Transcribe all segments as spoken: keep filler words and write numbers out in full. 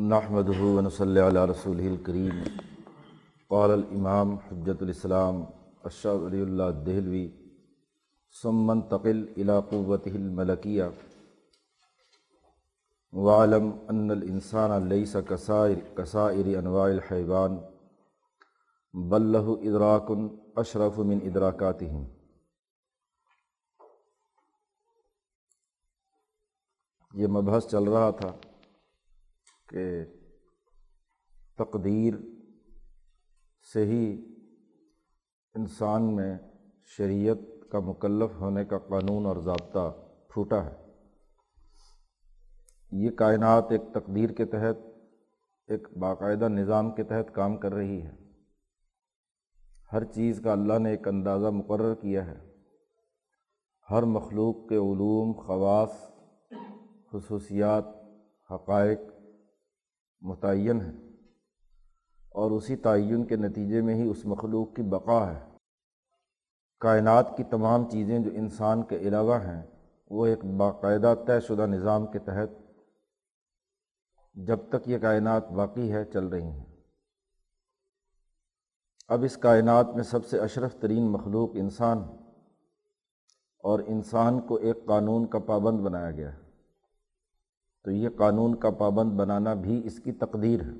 نحمدہ و نصلی علی رسولہ الکریم۔ قال الامام حجۃ الاسلام شاہ ولی اللہ دہلوی ثم انتقل الی قوتہ الملکیہ وعلم ان الانسان لیس کسائر کسائر انواع الحیوان بل لہ ادراک اشرف من ادراکاتہم۔ یہ مبحث چل رہا تھا کہ تقدیر سے ہی انسان میں شریعت کا مکلف ہونے کا قانون اور ضابطہ پھوٹا ہے۔ یہ کائنات ایک تقدیر کے تحت، ایک باقاعدہ نظام کے تحت کام کر رہی ہے۔ ہر چیز کا اللہ نے ایک اندازہ مقرر کیا ہے۔ ہر مخلوق کے علوم، خواص، خصوصیات، حقائق متعین ہیں، اور اسی تعین کے نتیجے میں ہی اس مخلوق کی بقا ہے۔ کائنات کی تمام چیزیں جو انسان کے علاوہ ہیں، وہ ایک باقاعدہ طے شدہ نظام کے تحت جب تک یہ کائنات باقی ہے چل رہی ہیں۔ اب اس کائنات میں سب سے اشرف ترین مخلوق انسان ہے، اور انسان کو ایک قانون کا پابند بنایا گیا ہے۔ تو یہ قانون کا پابند بنانا بھی اس کی تقدیر ہے۔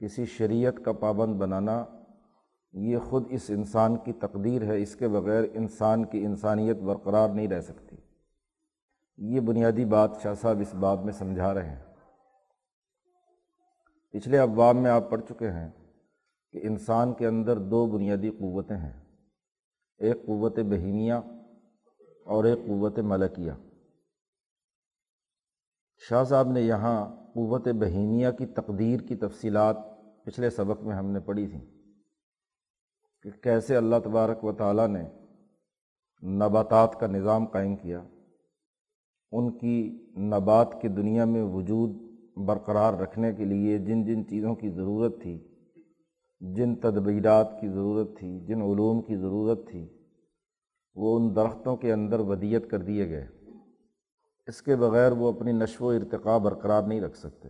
کسی شریعت کا پابند بنانا یہ خود اس انسان کی تقدیر ہے۔ اس کے بغیر انسان کی انسانیت برقرار نہیں رہ سکتی۔ یہ بنیادی بات شاہ صاحب اس باب میں سمجھا رہے ہیں۔ پچھلے ابواب میں آپ پڑھ چکے ہیں کہ انسان کے اندر دو بنیادی قوتیں ہیں، ایک قوت بہیمیہ اور ایک قوت ملکیہ۔ شاہ صاحب نے یہاں قوت بہیمیہ کی تقدیر کی تفصیلات پچھلے سبق میں ہم نے پڑھی تھیں کہ کیسے اللہ تبارک و تعالیٰ نے نباتات کا نظام قائم کیا، ان کی نبات کے دنیا میں وجود برقرار رکھنے کے لیے جن جن چیزوں کی ضرورت تھی، جن تدبیرات کی ضرورت تھی، جن علوم کی ضرورت تھی، وہ ان درختوں کے اندر ودیت کر دیے گئے۔ اس کے بغیر وہ اپنی نشو و ارتقاء برقرار نہیں رکھ سکتے۔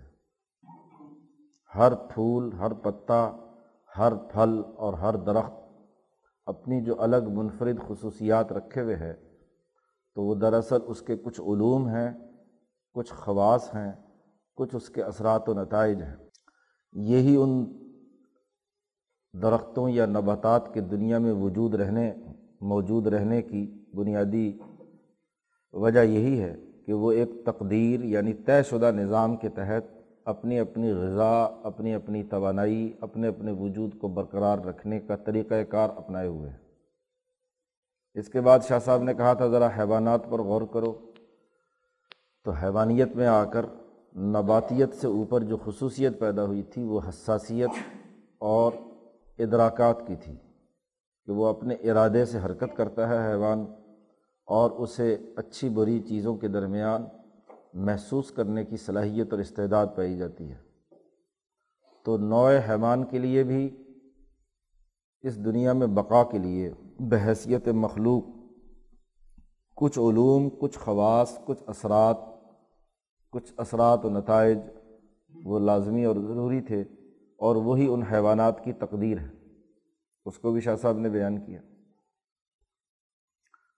ہر پھول، ہر پتا، ہر پھل اور ہر درخت اپنی جو الگ منفرد خصوصیات رکھے ہوئے ہے، تو وہ دراصل اس کے کچھ علوم ہیں، کچھ خواص ہیں، کچھ اس کے اثرات و نتائج ہیں۔ یہی ان درختوں یا نباتات کے دنیا میں وجود رہنے موجود رہنے کی بنیادی وجہ یہی ہے کہ وہ ایک تقدیر یعنی طے شدہ نظام کے تحت اپنی اپنی غذا، اپنی اپنی توانائی، اپنے اپنے وجود کو برقرار رکھنے کا طریقہ کار اپنائے ہوئے ہیں۔ اس کے بعد شاہ صاحب نے کہا تھا ذرا حیوانات پر غور کرو، تو حیوانیت میں آ کر نباتیت سے اوپر جو خصوصیت پیدا ہوئی تھی وہ حساسیت اور ادراکات کی تھی، کہ وہ اپنے ارادے سے حرکت کرتا ہے حیوان، اور اسے اچھی بری چیزوں کے درمیان محسوس کرنے کی صلاحیت اور استعداد پائی جاتی ہے۔ تو نوع حیوان کے لیے بھی اس دنیا میں بقا کے لیے بحیثیت مخلوق کچھ علوم، کچھ خواص، کچھ اثرات کچھ اثرات و نتائج وہ لازمی اور ضروری تھے، اور وہی ان حیوانات کی تقدیر ہے۔ اس کو بھی شاہ صاحب نے بیان کیا۔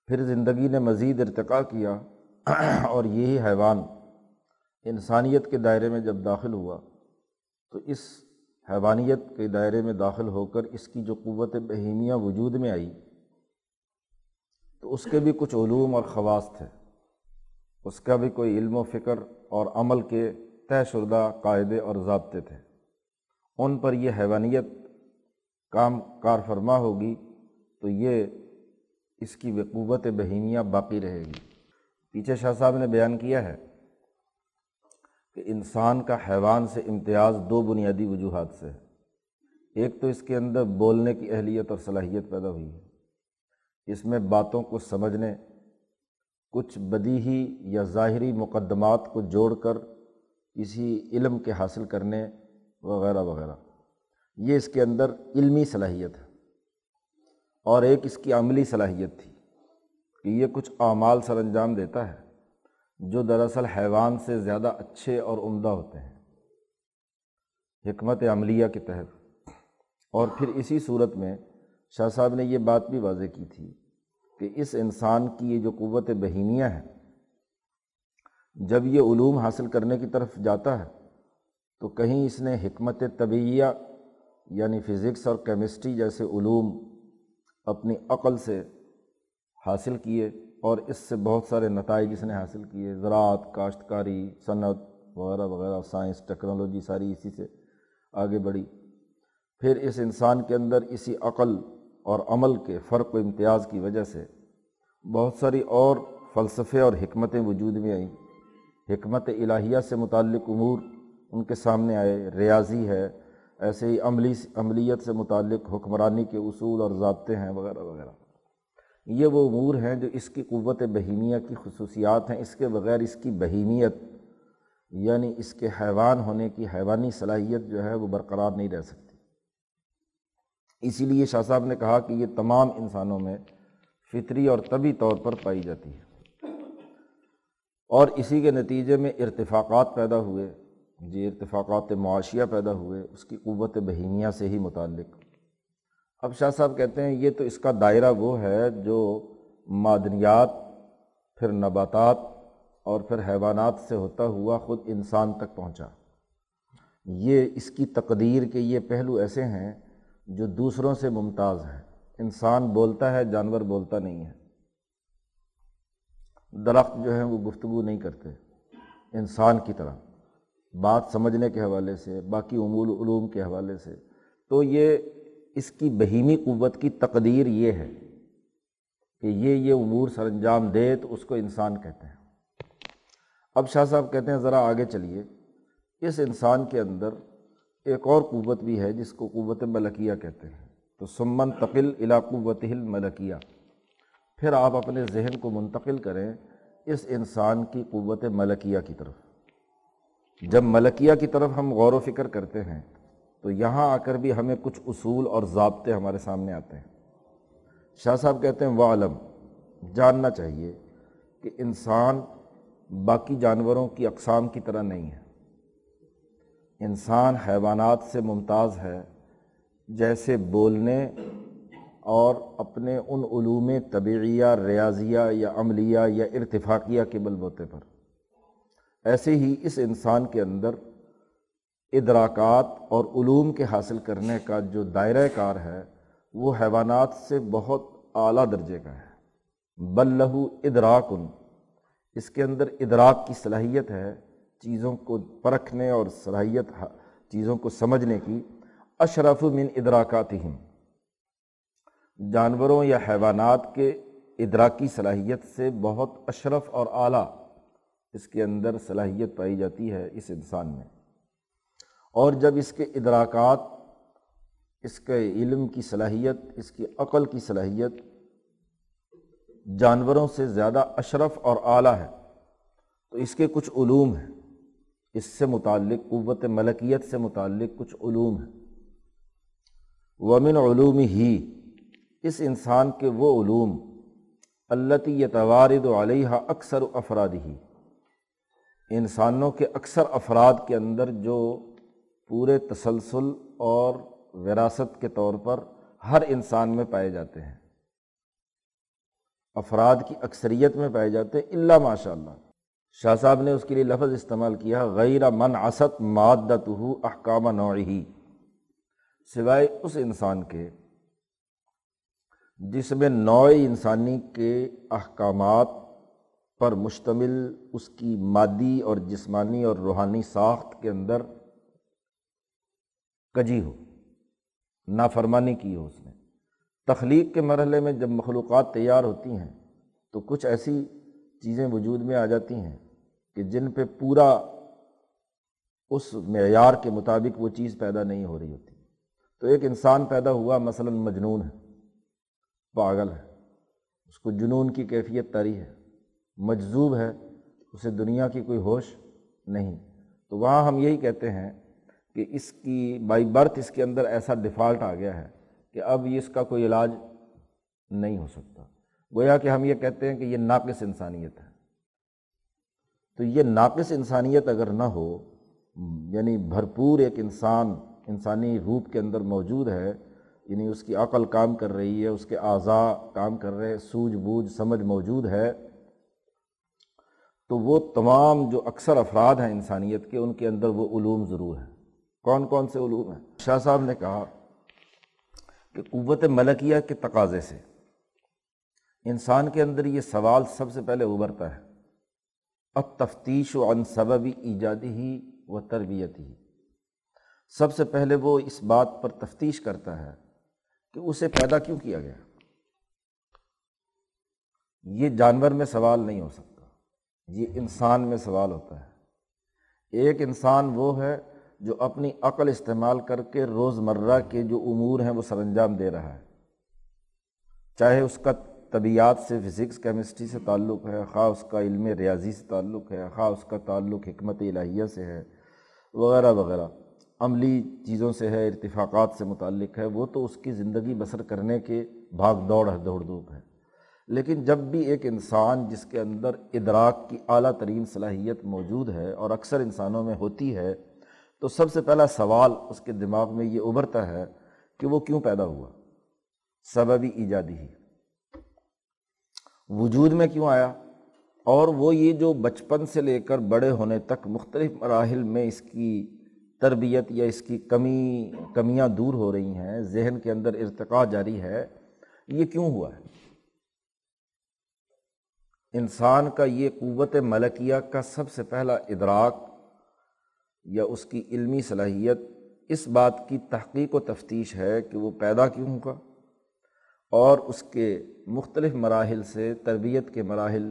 پھر زندگی نے مزید ارتقاء کیا، اور یہی حیوان انسانیت کے دائرے میں جب داخل ہوا تو اس حیوانیت کے دائرے میں داخل ہو کر اس کی جو قوت بہیمیہ وجود میں آئی، تو اس کے بھی کچھ علوم اور خواص تھے، اس کا بھی کوئی علم و فکر اور عمل کے طے شدہ قاعدے اور ضابطے تھے۔ ان پر یہ حیوانیت کام کار فرما ہوگی تو یہ اس کی قوت بہیمیہ باقی رہے گی۔ پیچھے شاہ صاحب نے بیان کیا ہے کہ انسان کا حیوان سے امتیاز دو بنیادی وجوہات سے ہے۔ ایک تو اس کے اندر بولنے کی اہلیت اور صلاحیت پیدا ہوئی ہے، اس میں باتوں کو سمجھنے، کچھ بدیہی یا ظاہری مقدمات کو جوڑ کر اسی علم کے حاصل کرنے وغیرہ وغیرہ، یہ اس کے اندر علمی صلاحیت ہے۔ اور ایک اس کی عملی صلاحیت تھی کہ یہ کچھ اعمال سر انجام دیتا ہے جو دراصل حیوان سے زیادہ اچھے اور عمدہ ہوتے ہیں۔ حکمت عملیہ کے تحت۔ اور پھر اسی صورت میں شاہ صاحب نے یہ بات بھی واضح کی تھی کہ اس انسان کی یہ جو قوت بہیمیہ ہے، جب یہ علوم حاصل کرنے کی طرف جاتا ہے تو کہیں اس نے حکمت طبیعیہ یعنی فزکس اور کیمسٹری جیسے علوم اپنی عقل سے حاصل کیے، اور اس سے بہت سارے نتائج اس نے حاصل کیے، زراعت، کاشتکاری، صنعت وغیرہ وغیرہ، سائنس، ٹیکنالوجی ساری اسی سے آگے بڑھی۔ پھر اس انسان کے اندر اسی عقل اور عمل کے فرق و امتیاز کی وجہ سے بہت ساری اور فلسفے اور حکمتیں وجود میں آئیں، حکمت الہیہ سے متعلق امور ان کے سامنے آئے، ریاضی ہے، ایسے ہی عملی عملیت سے متعلق حکمرانی کے اصول اور ضابطے ہیں وغیرہ وغیرہ۔ یہ وہ امور ہیں جو اس کی قوت بہیمیہ کی خصوصیات ہیں، اس کے بغیر اس کی بہیمیت یعنی اس کے حیوان ہونے کی حیوانی صلاحیت جو ہے وہ برقرار نہیں رہ سکتی۔ اسی لیے شاہ صاحب نے کہا کہ یہ تمام انسانوں میں فطری اور طبعی طور پر پائی جاتی ہے، اور اسی کے نتیجے میں ارتفاقات پیدا ہوئے، جی ارتفاقات معاشیہ پیدا ہوئے، اس کی قوت بہیمیہ سے ہی متعلق۔ اب شاہ صاحب کہتے ہیں یہ تو اس کا دائرہ وہ ہے جو معدنیات، پھر نباتات اور پھر حیوانات سے ہوتا ہوا خود انسان تک پہنچا۔ یہ اس کی تقدیر کے یہ پہلو ایسے ہیں جو دوسروں سے ممتاز ہیں۔ انسان بولتا ہے، جانور بولتا نہیں ہے، درخت جو ہیں وہ گفتگو نہیں کرتے انسان کی طرح بات سمجھنے کے حوالے سے، باقی امور علوم کے حوالے سے۔ تو یہ اس کی بہیمی قوت کی تقدیر یہ ہے کہ یہ یہ امور سر انجام دے تو اس کو انسان کہتے ہیں۔ اب شاہ صاحب کہتے ہیں ذرا آگے چلیے، اس انسان کے اندر ایک اور قوت بھی ہے جس کو قوت ملکیہ کہتے ہیں۔ تو سمن تقل الی قوتہ الملکیہ، پھر آپ اپنے ذہن کو منتقل کریں اس انسان کی قوت ملکیہ کی طرف۔ جب ملکیہ کی طرف ہم غور و فکر کرتے ہیں تو یہاں آ کر بھی ہمیں کچھ اصول اور ضابطے ہمارے سامنے آتے ہیں۔ شاہ صاحب کہتے ہیں وعلم، جاننا چاہیے کہ انسان باقی جانوروں کی اقسام کی طرح نہیں ہے، انسان حیوانات سے ممتاز ہے، جیسے بولنے اور اپنے ان علوم طبعیہ، ریاضیہ یا عملیہ یا ارتفاقیہ کے بل بوتے پر، ایسے ہی اس انسان کے اندر ادراکات اور علوم کے حاصل کرنے کا جو دائرہ کار ہے وہ حیوانات سے بہت اعلیٰ درجے کا ہے۔ بل لہو ادراکن، اس کے اندر ادراک کی صلاحیت ہے، چیزوں کو پرکھنے اور صلاحیت چیزوں کو سمجھنے کی۔ اشرف من ادراکاتہم، جانوروں یا حیوانات کے ادراکی صلاحیت سے بہت اشرف اور اعلیٰ اس کے اندر صلاحیت پائی جاتی ہے اس انسان میں۔ اور جب اس کے ادراکات، اس کے علم کی صلاحیت، اس کی عقل کی صلاحیت جانوروں سے زیادہ اشرف اور اعلیٰ ہے تو اس کے کچھ علوم ہیں، اس سے متعلق قوت ملکیت سے متعلق کچھ علوم ہیں۔ ومن علومہ، اس انسان کے وہ علوم التی یتوارد علیہا اکثر افرادہ، انسانوں کے اکثر افراد کے اندر جو پورے تسلسل اور وراثت کے طور پر ہر انسان میں پائے جاتے ہیں، افراد کی اکثریت میں پائے جاتے ہیں، الا ماشاء اللہ۔ شاہ صاحب نے اس کے لیے لفظ استعمال کیا غیر من عصت مادتہ احکام نوعہ، سوائے اس انسان کے جس میں نوع انسانی کے احکامات پر مشتمل اس کی مادی اور جسمانی اور روحانی ساخت کے اندر کجی ہو، نافرمانی کی ہو۔ اس نے تخلیق کے مرحلے میں جب مخلوقات تیار ہوتی ہیں تو کچھ ایسی چیزیں وجود میں آ جاتی ہیں کہ جن پہ پورا اس معیار کے مطابق وہ چیز پیدا نہیں ہو رہی ہوتی۔ تو ایک انسان پیدا ہوا مثلا مجنون ہے، پاگل ہے، اس کو جنون کی کیفیت طاری ہے، مجذوب ہے، اسے دنیا کی کوئی ہوش نہیں، تو وہاں ہم یہی کہتے ہیں کہ اس کی بائی برتھ اس کے اندر ایسا ڈیفالٹ آ گیا ہے کہ اب اس کا کوئی علاج نہیں ہو سکتا۔ گویا کہ ہم یہ کہتے ہیں کہ یہ ناقص انسانیت ہے۔ تو یہ ناقص انسانیت اگر نہ ہو یعنی بھرپور ایک انسان انسانی روپ کے اندر موجود ہے، یعنی اس کی عقل کام کر رہی ہے، اس کے اعضاء کام کر رہے ہیں، سوجھ بوجھ سمجھ موجود ہے، تو وہ تمام جو اکثر افراد ہیں انسانیت کے، ان کے اندر وہ علوم ضرور ہیں۔ کون کون سے علوم ہیں؟ شاہ صاحب نے کہا کہ قوت ملکیہ کے تقاضے سے انسان کے اندر یہ سوال سب سے پہلے ابھرتا ہے، التفتیش عن سبب ایجادہ و تربیتہ، سب سے پہلے وہ اس بات پر تفتیش کرتا ہے کہ اسے پیدا کیوں کیا گیا۔ یہ جانور میں سوال نہیں ہو سکتا، یہ انسان میں سوال ہوتا ہے۔ ایک انسان وہ ہے جو اپنی عقل استعمال کر کے روزمرہ کے جو امور ہیں وہ سر انجام دے رہا ہے، چاہے اس کا طبیعت سے فزکس کیمسٹری سے تعلق ہے، خواہ اس کا علم ریاضی سے تعلق ہے، خواہ اس کا تعلق حکمت الہیہ سے ہے، وغیرہ وغیرہ عملی چیزوں سے ہے، ارتفاقات سے متعلق ہے، وہ تو اس کی زندگی بسر کرنے کے بھاگ دوڑ ہے، دوڑ دھوپ ہے۔ لیکن جب بھی ایک انسان جس کے اندر ادراک کی اعلیٰ ترین صلاحیت موجود ہے، اور اکثر انسانوں میں ہوتی ہے، تو سب سے پہلا سوال اس کے دماغ میں یہ ابھرتا ہے کہ وہ کیوں پیدا ہوا، سبب ایجادی، وجود میں کیوں آیا، اور وہ یہ جو بچپن سے لے کر بڑے ہونے تک مختلف مراحل میں اس کی تربیت یا اس کی کمی کمیاں دور ہو رہی ہیں، ذہن کے اندر ارتقاء جاری ہے، یہ کیوں ہوا ہے۔ انسان کا یہ قوت ملکیہ کا سب سے پہلا ادراک یا اس کی علمی صلاحیت اس بات کی تحقیق و تفتیش ہے کہ وہ پیدا کیوں ہوا، اور اس کے مختلف مراحل سے تربیت کے مراحل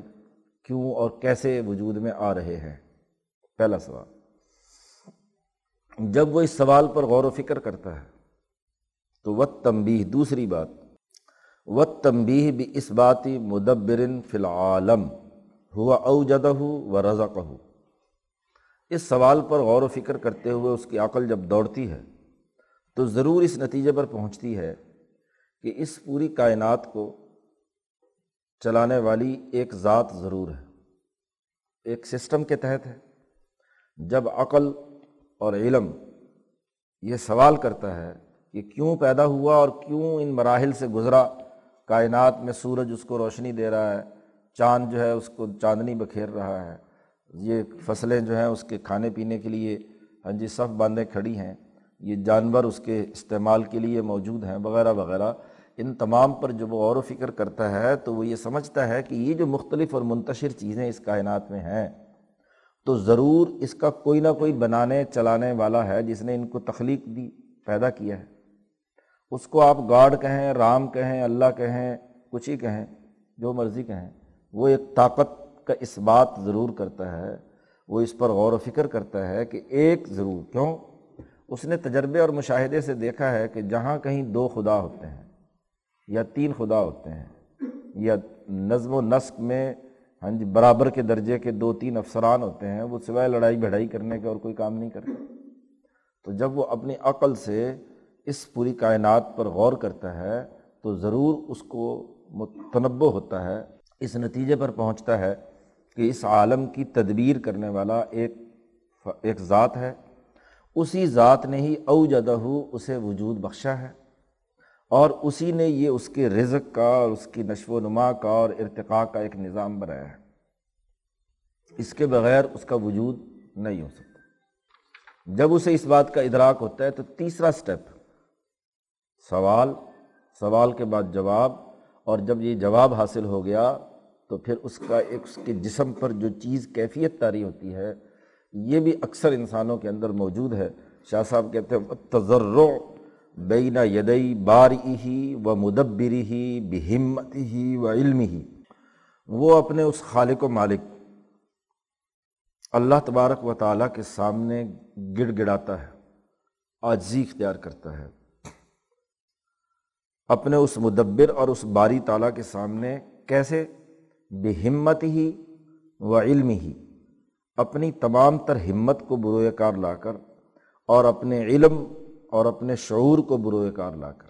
کیوں اور کیسے وجود میں آ رہے ہیں، پہلا سوال۔ جب وہ اس سوال پر غور و فکر کرتا ہے تو والتنبیہ، دوسری بات، والتنبیہ بإثبات مدبر فی العالم ہوا اوجدہ و رزقہ، اس سوال پر غور و فکر کرتے ہوئے اس کی عقل جب دوڑتی ہے تو ضرور اس نتیجے پر پہنچتی ہے کہ اس پوری کائنات کو چلانے والی ایک ذات ضرور ہے، ایک سسٹم کے تحت ہے۔ جب عقل اور علم یہ سوال کرتا ہے کہ کیوں پیدا ہوا اور کیوں ان مراحل سے گزرا، کائنات میں سورج اس کو روشنی دے رہا ہے، چاند جو ہے اس کو چاندنی بکھیر رہا ہے، یہ فصلیں جو ہیں اس کے کھانے پینے کے لیے ہاں جی صف باندھے کھڑی ہیں، یہ جانور اس کے استعمال کے لیے موجود ہیں، وغیرہ وغیرہ، ان تمام پر جب وہ غور و فکر کرتا ہے تو وہ یہ سمجھتا ہے کہ یہ جو مختلف اور منتشر چیزیں اس کائنات میں ہیں، تو ضرور اس کا کوئی نہ کوئی بنانے چلانے والا ہے جس نے ان کو تخلیق دی، پیدا کیا ہے۔ اس کو آپ گاڈ کہیں، رام کہیں، اللہ کہیں، کچھ ہی کہیں، جو مرضی کہیں، وہ ایک طاقت کا اس بات ضرور کرتا ہے، وہ اس پر غور و فکر کرتا ہے کہ ایک ضرور، کیوں؟ اس نے تجربے اور مشاہدے سے دیکھا ہے کہ جہاں کہیں دو خدا ہوتے ہیں یا تین خدا ہوتے ہیں یا نظم و نسق میں ہاں جی برابر کے درجے کے دو تین افسران ہوتے ہیں، وہ سوائے لڑائی بھڑائی کرنے کے اور کوئی کام نہیں کرتے۔ تو جب وہ اپنی عقل سے اس پوری کائنات پر غور کرتا ہے تو ضرور اس کو متنبہ ہوتا ہے، اس نتیجے پر پہنچتا ہے کہ اس عالم کی تدبیر کرنے والا ایک ایک ذات ہے، اسی ذات نے ہی اوجدہ، اسے وجود بخشا ہے، اور اسی نے یہ اس کے رزق کا اور اس کی نشو و نما کا اور ارتقاء کا ایک نظام بنایا ہے، اس کے بغیر اس کا وجود نہیں ہو سکتا۔ جب اسے اس بات کا ادراک ہوتا ہے تو تیسرا سٹیپ، سوال، سوال کے بعد جواب، اور جب یہ جواب حاصل ہو گیا تو پھر اس کا ایک اس کے جسم پر جو چیز کیفیت طاری ہوتی ہے، یہ بھی اکثر انسانوں کے اندر موجود ہے۔ شاہ صاحب کہتے ہیں تضرع بین یدی باری و مدبری ہی بہمتی ہی و علم ہی، وہ اپنے اس خالق و مالک اللہ تبارک و تعالیٰ کے سامنے گڑ گڑاتا ہے، عاجزی اختیار کرتا ہے، اپنے اس مدبر اور اس باری تعالیٰ کے سامنے کیسے، بہمت ہی و علم ہی، اپنی تمام تر ہمت کو بروئے کار لا کر اور اپنے علم اور اپنے شعور کو بروئے کار لا کر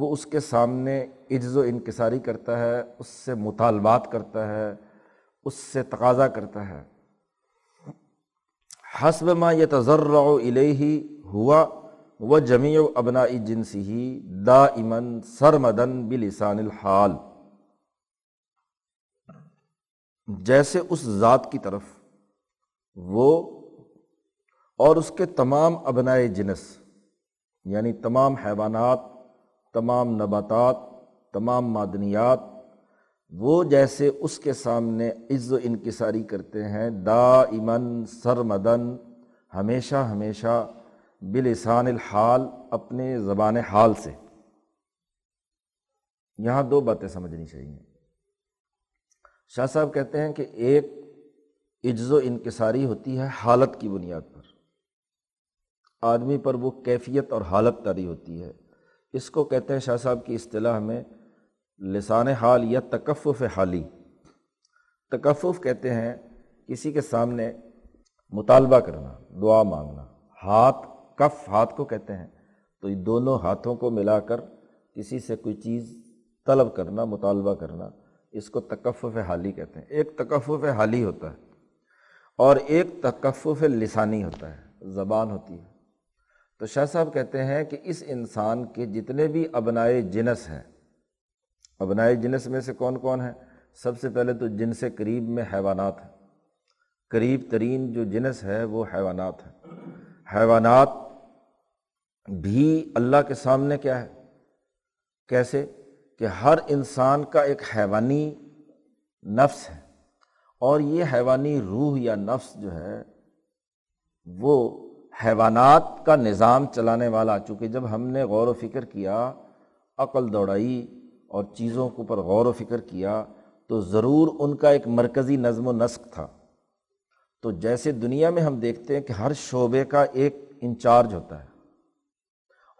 وہ اس کے سامنے عجز و انکساری کرتا ہے، اس سے مطالبات کرتا ہے، اس سے تقاضا کرتا ہے، حسب ما یتضرع الیہ ہوا و جمیع ابناء جنسہ دائما سرمدا بلسان الحال، جیسے اس ذات کی طرف وہ اور اس کے تمام ابنائے جنس، یعنی تمام حیوانات، تمام نباتات، تمام معدنیات، وہ جیسے اس کے سامنے عز و انکساری کرتے ہیں، دائماً سرمدن، ہمیشہ ہمیشہ بلسان الحال، اپنے زبان حال سے۔ یہاں دو باتیں سمجھنی چاہیے۔ شاہ صاحب کہتے ہیں کہ ایک عجز و انکساری ہوتی ہے حالت کی بنیاد پر، آدمی پر وہ کیفیت اور حالت طاری ہوتی ہے، اس کو کہتے ہیں شاہ صاحب کی اصطلاح میں لسان حال یا تکفف حالی۔ تکفف کہتے ہیں کسی کے سامنے مطالبہ کرنا، دعا مانگنا، ہاتھ کف ہاتھ کو کہتے ہیں، تو یہ دونوں ہاتھوں کو ملا کر کسی سے کوئی چیز طلب کرنا، مطالبہ کرنا، اس کو تکفف حالی کہتے ہیں۔ ایک تکفف حالی ہوتا ہے اور ایک تکفف لسانی ہوتا ہے، زبان ہوتی ہے۔ تو شاہ صاحب کہتے ہیں کہ اس انسان کے جتنے بھی ابنائے جنس ہیں، ابنائے جنس میں سے کون کون ہیں؟ سب سے پہلے تو جنس قریب میں حیوانات ہیں، قریب ترین جو جنس ہے وہ حیوانات ہیں۔ حیوانات بھی اللہ کے سامنے کیا ہے؟ کیسے کہ ہر انسان کا ایک حیوانی نفس ہے، اور یہ حیوانی روح یا نفس جو ہے وہ حیوانات کا نظام چلانے والا، چونکہ جب ہم نے غور و فکر کیا، عقل دوڑائی اور چیزوں کے اوپر غور و فکر کیا، تو ضرور ان کا ایک مرکزی نظم و نسق تھا۔ تو جیسے دنیا میں ہم دیکھتے ہیں کہ ہر شعبے کا ایک انچارج ہوتا ہے،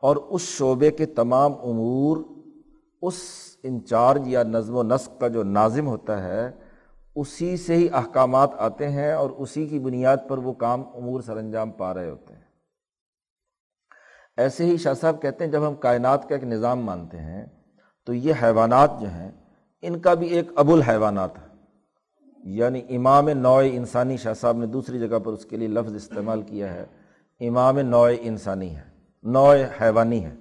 اور اس شعبے کے تمام امور اس انچارج یا نظم و نسق کا جو ناظم ہوتا ہے اسی سے ہی احکامات آتے ہیں، اور اسی کی بنیاد پر وہ کام امور سر انجام پا رہے ہوتے ہیں۔ ایسے ہی شاہ صاحب کہتے ہیں جب ہم کائنات کا ایک نظام مانتے ہیں تو یہ حیوانات جو ہیں ان کا بھی ایک ابو الحیوانات ہے، یعنی امام نوع انسانی۔ شاہ صاحب نے دوسری جگہ پر اس کے لیے لفظ استعمال کیا ہے، امام نوع انسانی ہے، نوع حیوانی ہے،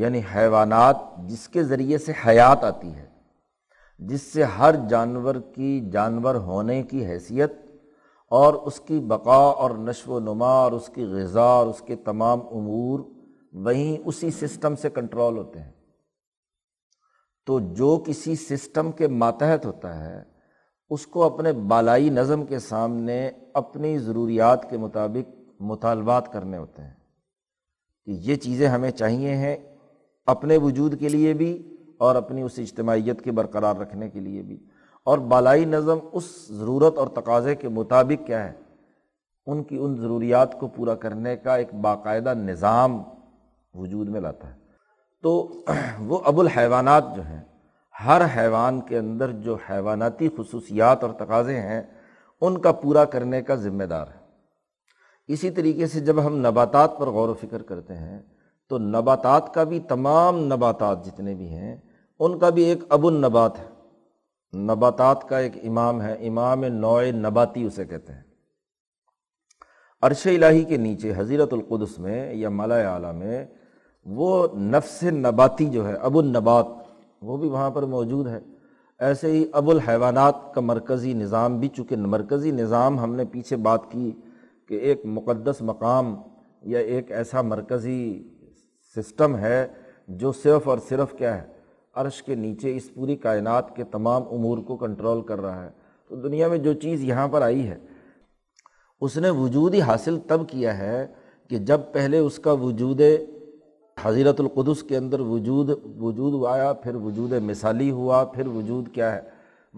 یعنی حیوانات جس کے ذریعے سے حیات آتی ہے، جس سے ہر جانور کی جانور ہونے کی حیثیت اور اس کی بقا اور نشو و نما اور اس کی غذا اور اس کے تمام امور وہیں اسی سسٹم سے کنٹرول ہوتے ہیں۔ تو جو کسی سسٹم کے ماتحت ہوتا ہے اس کو اپنے بالائی نظم کے سامنے اپنی ضروریات کے مطابق مطالبات کرنے ہوتے ہیں کہ یہ چیزیں ہمیں چاہیے ہیں، اپنے وجود کے لیے بھی اور اپنی اس اجتماعیت کے برقرار رکھنے کے لیے بھی۔ اور بالائی نظم اس ضرورت اور تقاضے کے مطابق کیا ہے، ان کی ان ضروریات کو پورا کرنے کا ایک باقاعدہ نظام وجود میں لاتا ہے۔ تو وہ ابو الحیوانات جو ہیں، ہر حیوان کے اندر جو حیواناتی خصوصیات اور تقاضے ہیں ان کا پورا کرنے کا ذمہ دار ہے۔ اسی طریقے سے جب ہم نباتات پر غور و فکر کرتے ہیں تو نباتات کا بھی، تمام نباتات جتنے بھی ہیں ان کا بھی ایک ابو النبات ہے، نباتات کا ایک امام ہے، امام نوع نباتی اسے کہتے ہیں۔ عرش الہی کے نیچے حضیرت القدس میں یا ملائے اعلیٰ میں وہ نفس نباتی جو ہے، ابو النبات، وہ بھی وہاں پر موجود ہے۔ ایسے ہی ابو الحیوانات کا مرکزی نظام بھی، چونکہ مرکزی نظام ہم نے پیچھے بات کی کہ ایک مقدس مقام یا ایک ایسا مرکزی سسٹم ہے جو صرف اور صرف کیا ہے، عرش کے نیچے اس پوری کائنات کے تمام امور کو کنٹرول کر رہا ہے۔ تو دنیا میں جو چیز یہاں پر آئی ہے اس نے وجود ہی حاصل تب کیا ہے کہ جب پہلے اس کا وجود حضیرت القدس کے اندر وجود وجود آیا، پھر وجود مثالی ہوا، پھر وجود کیا ہے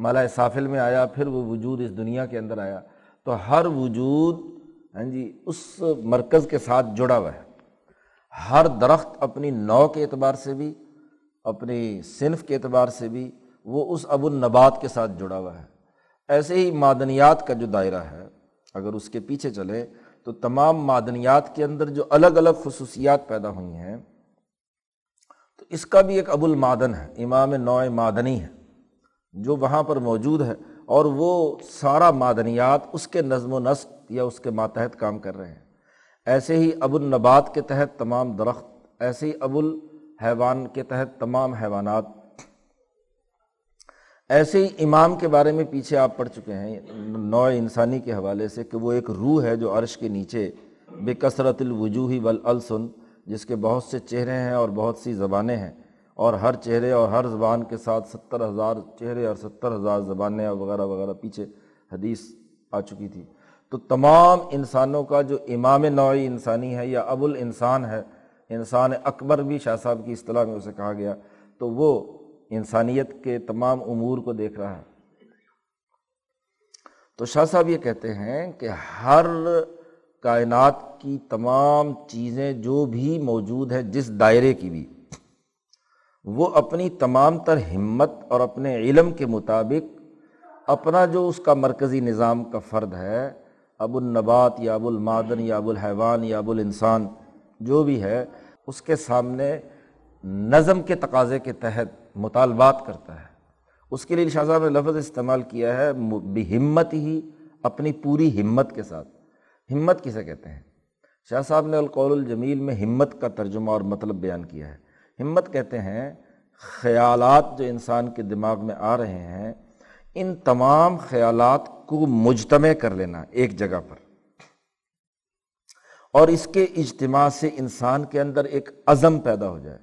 ملائے سافل میں آیا، پھر وہ وجود اس دنیا کے اندر آیا۔ تو ہر وجود ہاں جی اس مرکز کے ساتھ جڑا ہوا ہے۔ ہر درخت اپنی نوع کے اعتبار سے بھی، اپنی صنف کے اعتبار سے بھی وہ اس ابو النبات کے ساتھ جڑا ہوا ہے۔ ایسے ہی معدنیات کا جو دائرہ ہے، اگر اس کے پیچھے چلے تو تمام معدنیات کے اندر جو الگ الگ خصوصیات پیدا ہوئی ہیں، تو اس کا بھی ایک ابو المعدن ہے، امام نوع معدنی ہے جو وہاں پر موجود ہے، اور وہ سارا معدنیات اس کے نظم و نسق درخت یا اس کے ماتحت کام کر رہے ہیں، ایسے ہی ابو النبات کے تحت تمام درخت، ایسے ہی ابو الحیوان کے تحت تمام حیوانات، ایسے ہی امام کے بارے میں پیچھے آپ پڑھ چکے ہیں نوع انسانی کے حوالے سے کہ وہ ایک روح ہے جو عرش کے نیچے بکثرت الوجوہ والالسن، جس کے بہت سے چہرے ہیں اور بہت سی زبانیں ہیں، اور ہر چہرے اور ہر زبان کے ساتھ ستر ہزار چہرے اور ستر ہزار زبانیں وغیرہ وغیرہ پیچھے حدیث آ چکی تھی۔ تو تمام انسانوں کا جو امام نوعی انسانی ہے یا ابو الانسان ہے، انسان اکبر بھی شاہ صاحب کی اصطلاح میں اسے کہا گیا، تو وہ انسانیت کے تمام امور کو دیکھ رہا ہے۔ تو شاہ صاحب یہ کہتے ہیں کہ ہر کائنات کی تمام چیزیں جو بھی موجود ہے، جس دائرے کی بھی، وہ اپنی تمام تر ہمت اور اپنے علم کے مطابق اپنا جو اس کا مرکزی نظام کا فرد ہے، ابو النبات یا ابو المعدن یا ابو الحیوان یا ابو الانسان جو بھی ہے، اس کے سامنے نظم کے تقاضے کے تحت مطالبات کرتا ہے۔ اس کے لیے شاہ صاحب نے لفظ استعمال کیا ہے بہمت ہی، اپنی پوری ہمت کے ساتھ۔ ہمت کسے کہتے ہیں؟ شاہ صاحب نے القول الجمیل میں ہمت کا ترجمہ اور مطلب بیان کیا ہے۔ ہمت کہتے ہیں خیالات جو انسان کے دماغ میں آ رہے ہیں، ان تمام خیالات کو مجتمع کر لینا ایک جگہ پر، اور اس کے اجتماع سے انسان کے اندر ایک عزم پیدا ہو جائے،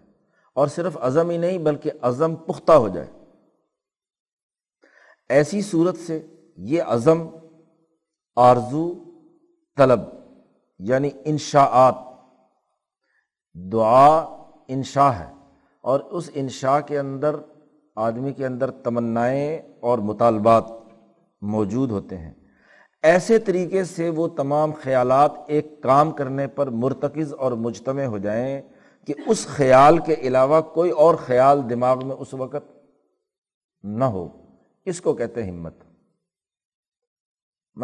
اور صرف عزم ہی نہیں بلکہ عزم پختہ ہو جائے۔ ایسی صورت سے یہ عزم، آرزو، طلب یعنی انشاءات، دعا انشاء ہے، اور اس انشاء کے اندر آدمی کے اندر تمنائیں اور مطالبات موجود ہوتے ہیں۔ ایسے طریقے سے وہ تمام خیالات ایک کام کرنے پر مرتکز اور مجتمع ہو جائیں کہ اس خیال کے علاوہ کوئی اور خیال دماغ میں اس وقت نہ ہو، اس کو کہتے ہیں ہمت۔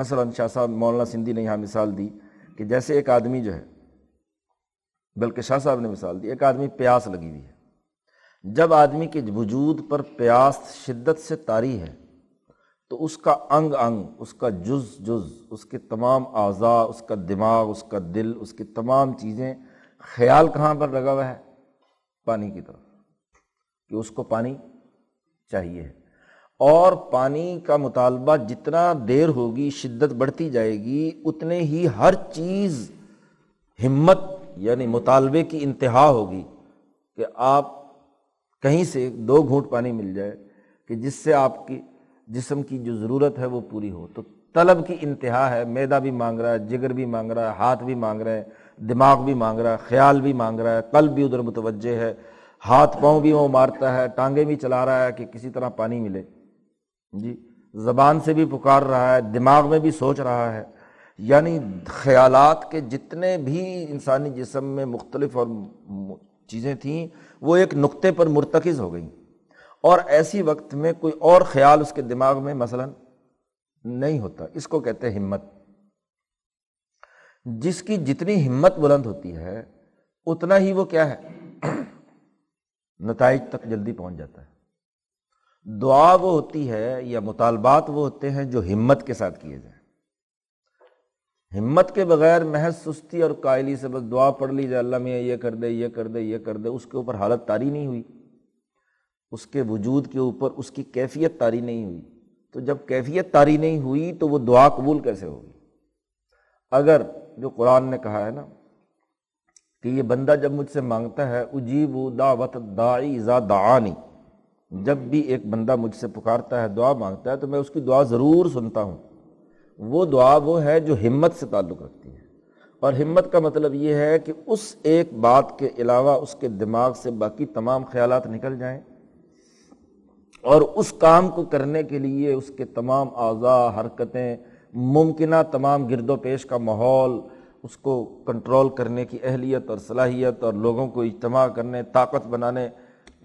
مثلاً شاہ صاحب مولانا سندھی نے یہاں مثال دی کہ جیسے ایک آدمی جو ہے، بلکہ شاہ صاحب نے مثال دی، ایک آدمی پیاس لگی ہوئی ہے، جب آدمی کے وجود پر پیاس شدت سے طاری ہے تو اس کا انگ انگ، اس کا جز جز، اس کے تمام اعضاء، اس کا دماغ، اس کا دل، اس کی تمام چیزیں، خیال کہاں پر لگا ہوا ہے؟ پانی کی طرف، کہ اس کو پانی چاہیے۔ اور پانی کا مطالبہ جتنا دیر ہوگی، شدت بڑھتی جائے گی، اتنے ہی ہر چیز ہمت یعنی مطالبے کی انتہا ہوگی کہ آپ کہیں سے دو گھونٹ پانی مل جائے کہ جس سے آپ کی جسم کی جو ضرورت ہے وہ پوری ہو۔ تو طلب کی انتہا ہے، میدا بھی مانگ رہا ہے، جگر بھی مانگ رہا ہے، ہاتھ بھی مانگ رہے ہیں، دماغ بھی مانگ رہا ہے، خیال بھی مانگ رہا ہے، قلب بھی ادھر متوجہ ہے، ہاتھ پاؤں بھی وہ مارتا ہے، ٹانگیں بھی چلا رہا ہے کہ کسی طرح پانی ملے، جی زبان سے بھی پکار رہا ہے، دماغ میں بھی سوچ رہا ہے۔ یعنی خیالات کے جتنے بھی انسانی جسم میں مختلف اور چیزیں تھیں وہ ایک نقطے پر مرتکز ہو گئیں، اور ایسی وقت میں کوئی اور خیال اس کے دماغ میں مثلا نہیں ہوتا، اس کو کہتے ہیں ہمت۔ جس کی جتنی ہمت بلند ہوتی ہے اتنا ہی وہ کیا ہے، نتائج تک جلدی پہنچ جاتا ہے۔ دعا وہ ہوتی ہے یا مطالبات وہ ہوتے ہیں جو ہمت کے ساتھ کیے جائیں۔ ہمت کے بغیر محض سستی اور قائلی سے بس دعا پڑھ لی جائے، اللہ میں یہ کر دے، یہ کر دے، یہ کر دے، اس کے اوپر حالت طاری نہیں ہوئی، اس کے وجود کے اوپر اس کی کیفیت طاری نہیں ہوئی۔ تو جب کیفیت طاری نہیں ہوئی تو وہ دعا قبول کیسے ہوگی؟ اگر جو قرآن نے کہا ہے نا کہ یہ بندہ جب مجھ سے مانگتا ہے، اجیب دعوت الداعی اذا دعانی، جب بھی ایک بندہ مجھ سے پکارتا ہے، دعا مانگتا ہے، تو میں اس کی دعا ضرور سنتا ہوں۔ وہ دعا وہ ہے جو ہمت سے تعلق رکھتی ہے، اور ہمت کا مطلب یہ ہے کہ اس ایک بات کے علاوہ اس کے دماغ سے باقی تمام خیالات نکل جائیں، اور اس کام کو کرنے کے لیے اس کے تمام اعضاء، حرکتیں، ممکنہ تمام گرد و پیش کا ماحول، اس کو کنٹرول کرنے کی اہلیت اور صلاحیت، اور لوگوں کو اجتماع کرنے، طاقت بنانے،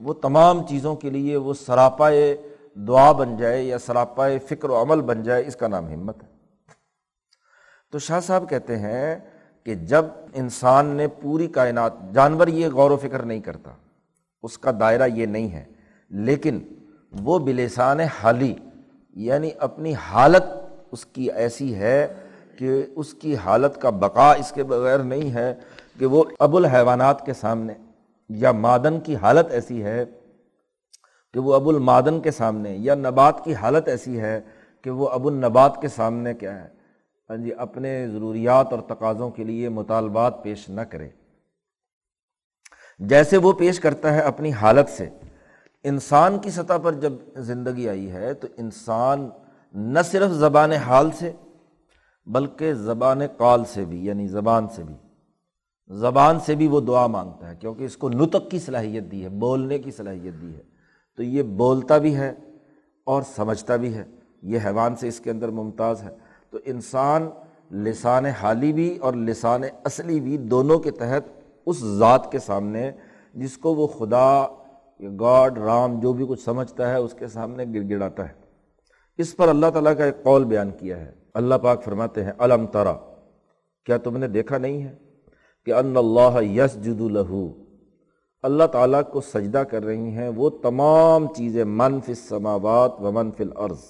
وہ تمام چیزوں کے لیے وہ سراپائے دعا بن جائے یا سراپائے فکر و عمل بن جائے، اس کا نام ہمت ہے۔ تو شاہ صاحب کہتے ہیں کہ جب انسان نے پوری کائنات، جانور یہ غور و فکر نہیں کرتا، اس کا دائرہ یہ نہیں ہے، لیکن وہ بلسان حالی یعنی اپنی حالت اس کی ایسی ہے کہ اس کی حالت کا بقا اس کے بغیر نہیں ہے کہ وہ ابو الحیوانات کے سامنے، یا معدن کی حالت ایسی ہے کہ وہ ابو المعدن کے سامنے، یا نبات کی حالت ایسی ہے کہ وہ ابو النبات کے سامنے کیا ہے جی اپنے ضروریات اور تقاضوں کے لیے مطالبات پیش نہ کرے۔ جیسے وہ پیش کرتا ہے اپنی حالت سے، انسان کی سطح پر جب زندگی آئی ہے تو انسان نہ صرف زبان حال سے بلکہ زبان قال سے بھی، یعنی زبان سے بھی زبان سے بھی وہ دعا مانگتا ہے، کیونکہ اس کو نطق کی صلاحیت دی ہے، بولنے کی صلاحیت دی ہے، تو یہ بولتا بھی ہے اور سمجھتا بھی ہے، یہ حیوان سے اس کے اندر ممتاز ہے۔ تو انسان لسان حالی بھی اور لسان اصلی بھی، دونوں کے تحت اس ذات کے سامنے جس کو وہ خدا، گاڈ، رام، جو بھی کچھ سمجھتا ہے، اس کے سامنے گڑ گڑاتا ہے۔ اس پر اللہ تعالیٰ کا ایک قول بیان کیا ہے، اللہ پاک فرماتے ہیں الم ترا، کیا تم نے دیکھا نہیں ہے کہ ان اللہ یسجد لہ، اللہ تعالیٰ کو سجدہ کر رہی ہیں وہ تمام چیزیں، من فی السماوات و من فی الارض،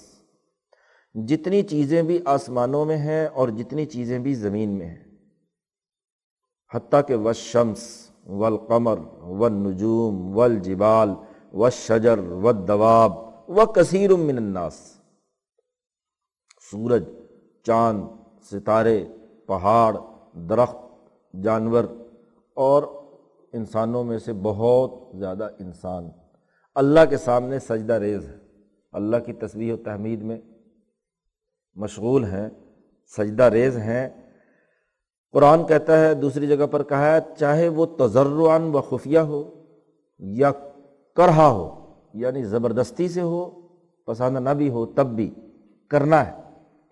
جتنی چیزیں بھی آسمانوں میں ہیں اور جتنی چیزیں بھی زمین میں ہیں، حتیٰ کہ والشمس والقمر والنجوم والجبال والشجر والدواب وکثیر من الناس، سورج، چاند، ستارے، پہاڑ، درخت، جانور، اور انسانوں میں سے بہت زیادہ انسان اللہ کے سامنے سجدہ ریز ہے، اللہ کی تسبیح و تحمید میں مشغول ہیں، سجدہ ریز ہیں۔ قرآن کہتا ہے، دوسری جگہ پر کہا ہے، چاہے وہ تضرعاً و خفیہ ہو یا کرہا ہو، یعنی زبردستی سے ہو، پسند نہ بھی ہو، تب بھی کرنا ہے،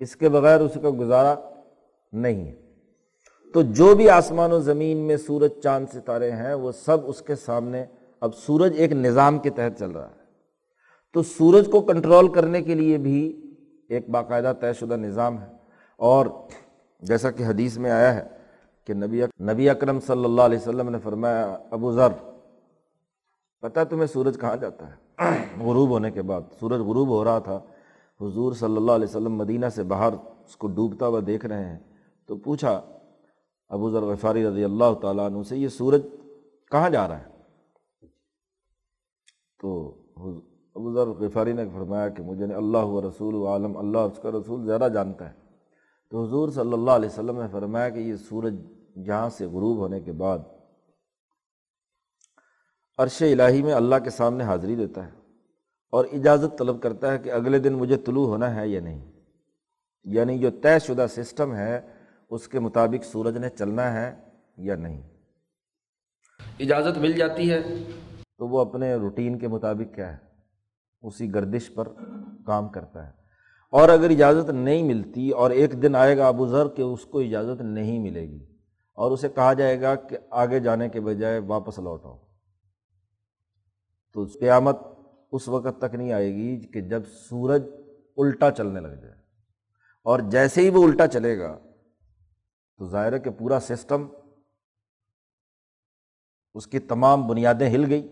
اس کے بغیر اس کا گزارا نہیں ہے۔ تو جو بھی آسمان و زمین میں سورج، چاند، ستارے ہیں، وہ سب اس کے سامنے۔ اب سورج ایک نظام کے تحت چل رہا ہے، تو سورج کو کنٹرول کرنے کے لیے بھی ایک باقاعدہ طے شدہ نظام ہے، اور جیسا کہ حدیث میں آیا ہے کہ نبی نبی اکرم صلی اللہ علیہ وسلم نے فرمایا، ابو ذر، پتہ تمہیں سورج کہاں جاتا ہے؟ غروب ہونے کے بعد، سورج غروب ہو رہا تھا، حضور صلی اللہ علیہ وسلم مدینہ سے باہر اس کو ڈوبتا ہوا دیکھ رہے ہیں، تو پوچھا ابو ذر غفاری رضی اللہ تعالیٰ عنہ سے، یہ سورج کہاں جا رہا ہے؟ تو ابو ذر غفاری نے فرمایا کہ مجھے اللہ و رسول و عالم، اللہ اس کا رسول زیادہ جانتا ہے۔ تو حضور صلی اللہ علیہ وسلم نے فرمایا کہ یہ سورج یہاں سے غروب ہونے کے بعد عرش الہی میں اللہ کے سامنے حاضری دیتا ہے اور اجازت طلب کرتا ہے کہ اگلے دن مجھے طلوع ہونا ہے یا نہیں، یعنی جو طے شدہ سسٹم ہے اس کے مطابق سورج نے چلنا ہے یا نہیں، اجازت مل جاتی ہے تو وہ اپنے روٹین کے مطابق کیا ہے، اسی گردش پر کام کرتا ہے۔ اور اگر اجازت نہیں ملتی، اور ایک دن آئے گا ابو ذر کہ اس کو اجازت نہیں ملے گی اور اسے کہا جائے گا کہ آگے جانے کے بجائے واپس لوٹ آؤ، تو قیامت اس وقت تک نہیں آئے گی کہ جب سورج الٹا چلنے لگ جائے، اور جیسے ہی وہ الٹا چلے گا تو ظاہر ہے کہ پورا سسٹم، اس کی تمام بنیادیں ہل گئی،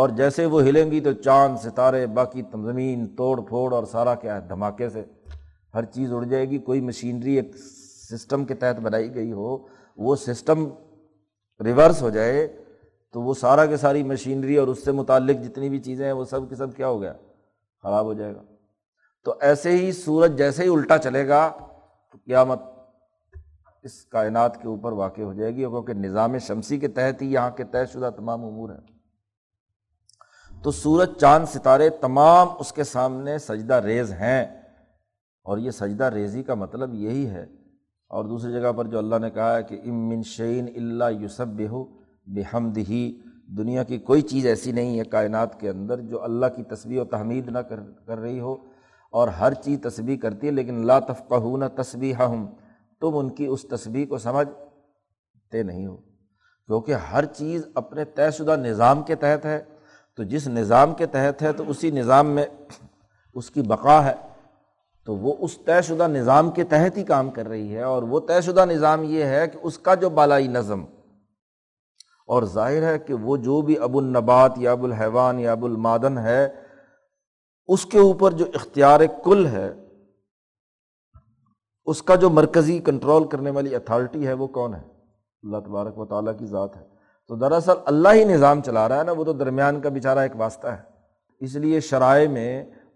اور جیسے وہ ہلیں گی تو چاند، ستارے، باقی زمین توڑ پھوڑ اور سارا کیا ہے دھماکے سے ہر چیز اڑ جائے گی۔ کوئی مشینری ایک سسٹم کے تحت بنائی گئی ہو، وہ سسٹم ریورس ہو جائے تو وہ سارا کے ساری مشینری اور اس سے متعلق جتنی بھی چیزیں ہیں وہ سب کے سب کیا ہو گیا، خراب ہو جائے گا۔ تو ایسے ہی سورج جیسے ہی الٹا چلے گا تو قیامت اس کائنات کے اوپر واقع ہو جائے گی، کیونکہ نظام شمسی کے تحت ہی یہاں کے طے شدہ تمام امور ہیں۔ تو سورج، چاند، ستارے تمام اس کے سامنے سجدہ ریز ہیں، اور یہ سجدہ ریزی کا مطلب یہی ہے۔ اور دوسری جگہ پر جو اللہ نے کہا ہے کہ ام من شیء الا یسبح بحمدہ، دنیا کی کوئی چیز ایسی نہیں ہے کائنات کے اندر جو اللہ کی تسبیح و تحمید نہ کر رہی ہو، اور ہر چیز تسبیح کرتی ہے، لیکن لا تفقہون تسبیحہم، تم ان کی اس تسبیح کو سمجھتے نہیں ہو، کیونکہ ہر چیز اپنے طے شدہ نظام کے تحت ہے، تو جس نظام کے تحت ہے تو اسی نظام میں اس کی بقا ہے، تو وہ اس طے شدہ نظام کے تحت ہی کام کر رہی ہے، اور وہ طے شدہ نظام یہ ہے کہ اس کا جو بالائی نظم، اور ظاہر ہے کہ وہ جو بھی ابو النبات یا ابو الحیوان یا ابو المعدن ہے، اس کے اوپر جو اختیار کل ہے، اس کا جو مرکزی کنٹرول کرنے والی اتھارٹی ہے وہ کون ہے؟ اللہ تبارک و تعالیٰ کی ذات ہے۔ تو دراصل اللہ ہی نظام چلا رہا ہے نا، وہ تو درمیان کا بیچارہ ایک واسطہ ہے۔ اس لیے شرائع میں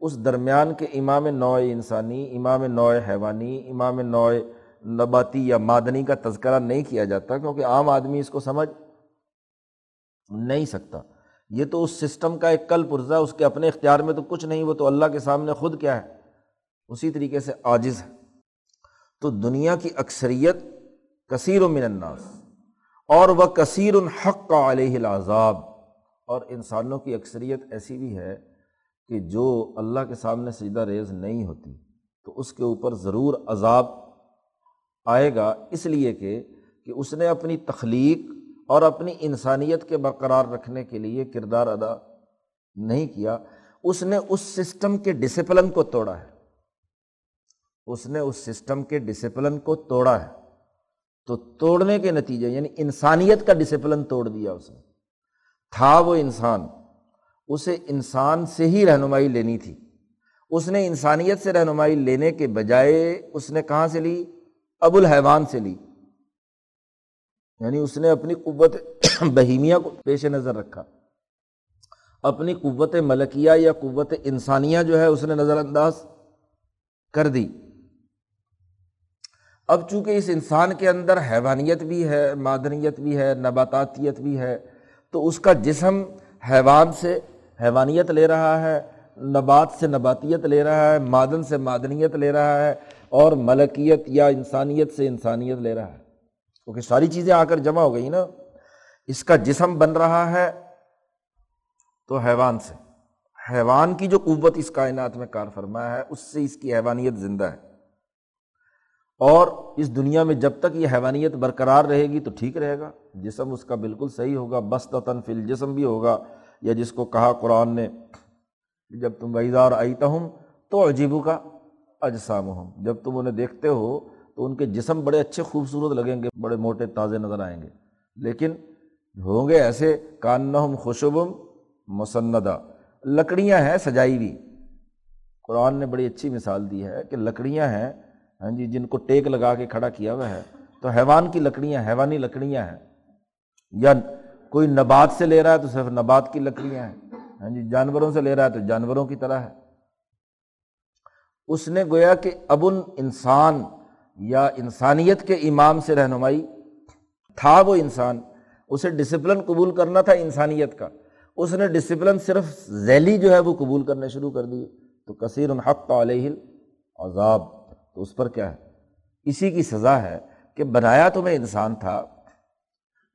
اس درمیان کے امام نوع انسانی، امام نوع حیوانی، امام نوع نباتی یا معدنی کا تذکرہ نہیں کیا جاتا، کیونکہ عام آدمی اس کو سمجھ نہیں سکتا۔ یہ تو اس سسٹم کا ایک کل پرزہ، اس کے اپنے اختیار میں تو کچھ نہیں، وہ تو اللہ کے سامنے خود کیا ہے، اسی طریقے سے عاجز ہے۔ تو دنیا کی اکثریت کثیر من الناس، اور وہ کثیر حق علیہ العذاب، اور انسانوں کی اکثریت ایسی بھی ہے کہ جو اللہ کے سامنے سجدہ ریز نہیں ہوتی، تو اس کے اوپر ضرور عذاب آئے گا، اس لیے کہ کہ اس نے اپنی تخلیق اور اپنی انسانیت کے برقرار رکھنے کے لیے کردار ادا نہیں کیا، اس نے اس سسٹم کے ڈسپلن کو توڑا ہے، اس نے اس سسٹم کے ڈسپلن کو توڑا ہے۔ تو توڑنے کے نتیجے یعنی انسانیت کا ڈسپلن توڑ دیا اس نے۔ تھا وہ انسان، اسے انسان سے ہی رہنمائی لینی تھی، اس نے انسانیت سے رہنمائی لینے کے بجائے اس نے کہاں سے لی؟ ابو الحیوان سے لی، یعنی اس نے اپنی قوت بہیمیہ کو پیش نظر رکھا، اپنی قوت ملکیہ یا قوت انسانیہ جو ہے اس نے نظر انداز کر دی۔ اب چونکہ اس انسان کے اندر حیوانیت بھی ہے، معدنیت بھی ہے، نباتاتیت بھی ہے، تو اس کا جسم حیوان سے حیوانیت لے رہا ہے، نبات سے نباتیت لے رہا ہے، معدن سے معدنیت لے رہا ہے، اور ملکیت یا انسانیت سے انسانیت لے رہا ہے، کیونکہ ساری چیزیں آ کر جمع ہو گئی نا۔ اس کا جسم بن رہا ہے تو حیوان سے، حیوان کی جو قوت اس کائنات میں کار فرما ہے اس سے اس کی حیوانیت زندہ ہے، اور اس دنیا میں جب تک یہ حیوانیت برقرار رہے گی تو ٹھیک رہے گا، جسم اس کا بالکل صحیح ہوگا، بسطتاً فی الجسم بھی ہوگا، یا جس کو کہا قرآن نے جب تم وَإِذَا رَأَيْتَهُمْ تُعْجِبُكَ أَجْسَامُهُمْ، جب تم انہیں دیکھتے ہو تو ان کے جسم بڑے اچھے خوبصورت لگیں گے، بڑے موٹے تازے نظر آئیں گے، لیکن ہوں گے ایسے کأنہم خشب مسندہ، لکڑیاں ہیں سجائی ہوئی۔ قرآن نے بڑی اچھی مثال دی ہے کہ لکڑیاں ہیں ہاں جی جن کو ٹیک لگا کے کھڑا کیا ہوا ہے، تو حیوان کی لکڑیاں حیوانی لکڑیاں ہیں، یا کوئی نبات سے لے رہا ہے تو صرف نبات کی لکڑیاں ہیں، ہاں جی جانوروں سے لے رہا ہے تو جانوروں کی طرح ہے۔ اس نے گویا کہ ابن انسان یا انسانیت کے امام سے رہنمائی، تھا وہ انسان، اسے ڈسپلن قبول کرنا تھا انسانیت کا، اس نے ڈسپلن صرف ذیلی جو ہے وہ قبول کرنے شروع کر دیے، تو کثیر حق علیہ العذاب، تو اس پر کیا ہے، اسی کی سزا ہے کہ بنایا تمہیں انسان تھا،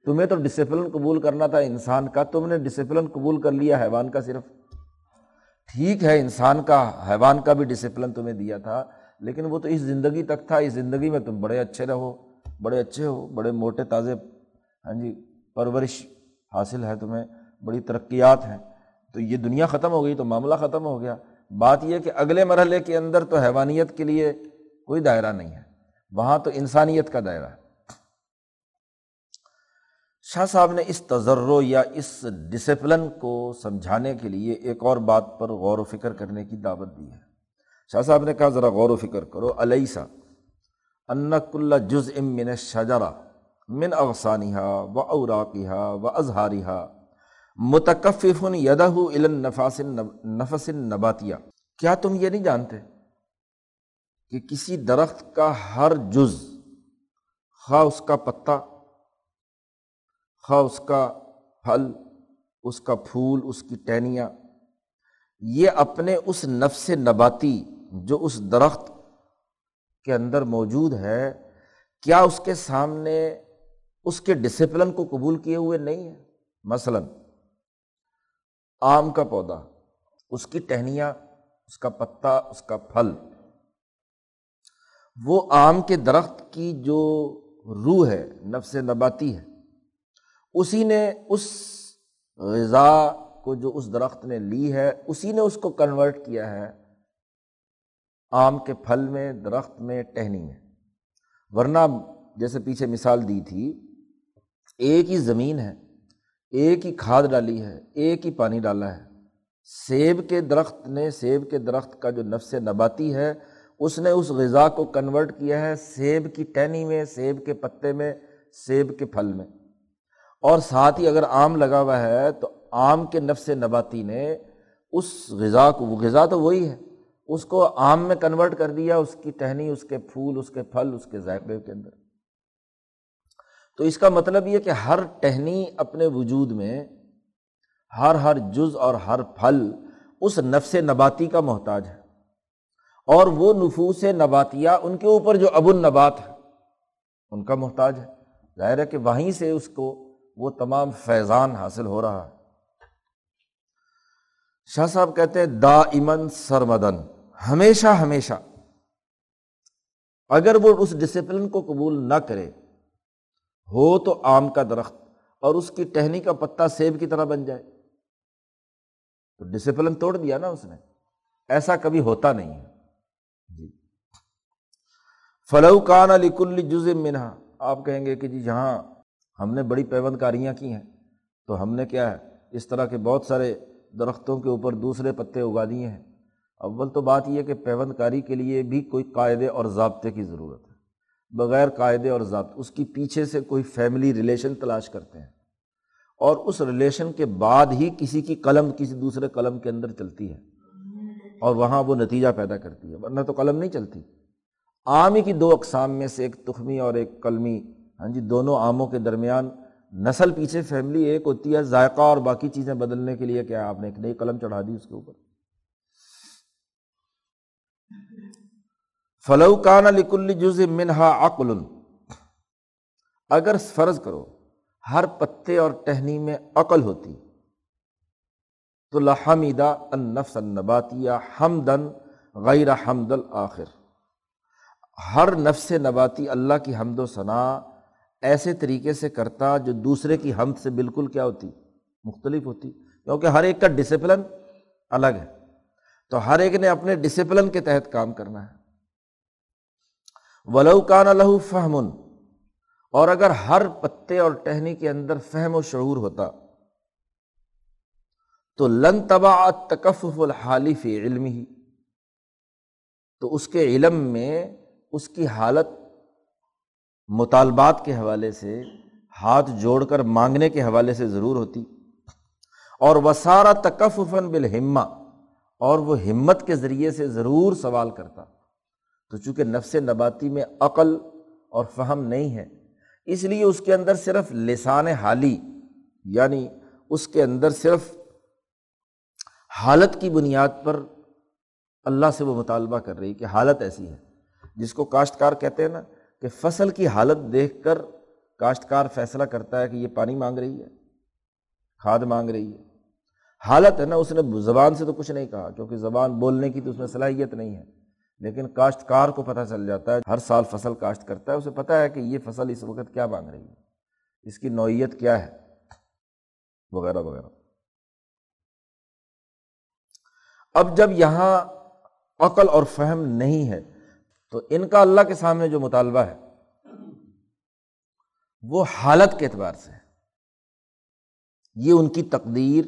تمہیں تو ڈسپلن قبول کرنا تھا انسان کا، تم نے ڈسپلن قبول کر لیا حیوان کا صرف۔ ٹھیک ہے انسان کا حیوان کا بھی ڈسپلن تمہیں دیا تھا، لیکن وہ تو اس زندگی تک تھا، اس زندگی میں تم بڑے اچھے رہو، بڑے اچھے ہو، بڑے موٹے تازے ہاں جی پرورش حاصل ہے تمہیں، بڑی ترقیات ہیں، تو یہ دنیا ختم ہو گئی تو معاملہ ختم ہو گیا۔ بات یہ کہ اگلے مرحلے کے اندر تو حیوانیت کے لیے کوئی دائرہ نہیں ہے، وہاں تو انسانیت کا دائرہ ہے۔ شاہ صاحب نے اس تجربہ یا اس ڈسپلن کو سمجھانے کے لیے ایک اور بات پر غور و فکر کرنے کی دعوت دی ہے۔ شاہ صاحب نے کہا ذرا غور و فکر کرو، الیس ان کل جزء من الشجرہ من اغصانھا و اوراقھا و ازہارھا متکفف یدہ الی النفس النفس النباتیہ، کیا تم یہ نہیں جانتے کہ کسی درخت کا ہر جز، خواہ اس کا پتا، خواہ اس کا پھل، اس کا پھول، اس کی ٹہنیاں، یہ اپنے اس نفس نباتی جو اس درخت کے اندر موجود ہے، کیا اس کے سامنے اس کے ڈسپلن کو قبول کیے ہوئے نہیں ہے؟ مثلاً آم کا پودا، اس کی ٹہنیاں، اس کا پتا، اس کا پھل، وہ آم کے درخت کی جو روح ہے، نفس نباتی ہے، اسی نے اس غذا کو جو اس درخت نے لی ہے، اسی نے اس کو کنورٹ کیا ہے آم کے پھل میں، درخت میں، ٹہنی میں۔ ورنہ جیسے پیچھے مثال دی تھی، ایک ہی زمین ہے، ایک ہی کھاد ڈالی ہے، ایک ہی پانی ڈالا ہے، سیب کے درخت نے، سیب کے درخت کا جو نفس نباتی ہے اس نے اس غذا کو کنورٹ کیا ہے سیب کی ٹہنی میں، سیب کے پتے میں، سیب کے پھل میں، اور ساتھ ہی اگر آم لگا ہوا ہے تو آم کے نفس نباتی نے اس غذا کو، وہ غذا تو وہی ہے، اس کو آم میں کنورٹ کر دیا، اس کی ٹہنی، اس کے پھول، اس کے پھل، اس کے ذائقے کے اندر۔ تو اس کا مطلب یہ کہ ہر ٹہنی اپنے وجود میں، ہر ہر جز اور ہر پھل اس نفس نباتی کا محتاج ہے، اور وہ نفوس نباتیہ ان کے اوپر جو ابو النبات ہے ان کا محتاج ہے۔ ظاہر ہے کہ وہیں سے اس کو وہ تمام فیضان حاصل ہو رہا ہے۔ شاہ صاحب کہتے ہیں دائمن سرمدن، ہمیشہ ہمیشہ اگر وہ اس ڈسپلن کو قبول نہ کرے، ہو تو آم کا درخت اور اس کی ٹہنی کا پتا سیب کی طرح بن جائے، تو ڈسپلن توڑ دیا نا اس نے، ایسا کبھی ہوتا نہیں ہے۔ فَلَوْ كَانَ لِكُلِّ جُزٍ مِّنْهَا، آپ کہیں گے کہ جی یہاں ہم نے بڑی پیوند کاریاں کی ہیں، تو ہم نے کیا ہے اس طرح کے بہت سارے درختوں کے اوپر دوسرے پتے اگا دیے ہیں۔ اول تو بات یہ کہ پیوند کاری کے لیے بھی کوئی قاعدے اور ضابطے کی ضرورت ہے، بغیر قاعدے اور ضابطے اس کی پیچھے سے کوئی فیملی ریلیشن تلاش کرتے ہیں، اور اس ریلیشن کے بعد ہی کسی کی قلم کسی دوسرے قلم کے اندر چلتی ہے اور وہاں وہ نتیجہ پیدا کرتی ہے، ورنہ تو قلم نہیں چلتی۔ آم ہی کی دو اقسام میں سے ایک تخمی اور ایک قلمی، ہاں جی، دونوں آموں کے درمیان نسل پیچھے فیملی ایک ہوتی ہے، ذائقہ اور باقی چیزیں بدلنے کے لیے کیا آپ نے ایک نئی قلم چڑھا دی اس کے اوپر۔ فَلَوْ كَانَ لِكُلِّ جُزٍ مِّنْهَا عَقْلٌ، اگر فرض کرو ہر پتے اور ٹہنی میں عقل ہوتی تو لَحَمِدَ النَّفْسَ النَّبَاتِيَ حَمْدًا غَيْرَ حَمْدِ الْآخِرِ، ہر نفس نباتی اللہ کی حمد و ثنا ایسے طریقے سے کرتا جو دوسرے کی حمد سے بالکل کیا ہوتی، مختلف ہوتی، کیونکہ ہر ایک کا ڈسپلن الگ ہے، تو ہر ایک نے اپنے ڈسپلن کے تحت کام کرنا ہے۔ وَلَوْ كَانَ لَهُ فَهْمٌ، اور اگر ہر پتے اور ٹہنی کے اندر فہم و شعور ہوتا تو لَن تَبَعَ التَّكَفُّفُ الْحَالِ فِي عِلْمِهِ، تو اس کے علم میں اس کی حالت مطالبات کے حوالے سے، ہاتھ جوڑ کر مانگنے کے حوالے سے ضرور ہوتی، اور وسارا تکففاً بالہمہ، اور وہ ہمت کے ذریعے سے ضرور سوال کرتا۔ تو چونکہ نفس نباتی میں عقل اور فہم نہیں ہے، اس لیے اس کے اندر صرف لسان حالی، یعنی اس کے اندر صرف حالت کی بنیاد پر اللہ سے وہ مطالبہ کر رہی کہ حالت ایسی ہے، جس کو کاشتکار کہتے ہیں نا کہ فصل کی حالت دیکھ کر کاشتکار فیصلہ کرتا ہے کہ یہ پانی مانگ رہی ہے، کھاد مانگ رہی ہے، حالت ہے نا، اس نے زبان سے تو کچھ نہیں کہا کیونکہ زبان بولنے کی تو اس میں صلاحیت نہیں ہے، لیکن کاشتکار کو پتہ چل جاتا ہے، ہر سال فصل کاشت کرتا ہے، اسے پتہ ہے کہ یہ فصل اس وقت کیا مانگ رہی ہے، اس کی نوعیت کیا ہے، وغیرہ وغیرہ۔ اب جب یہاں عقل اور فہم نہیں ہے تو ان کا اللہ کے سامنے جو مطالبہ ہے وہ حالت کے اعتبار سے ہے، یہ ان کی تقدیر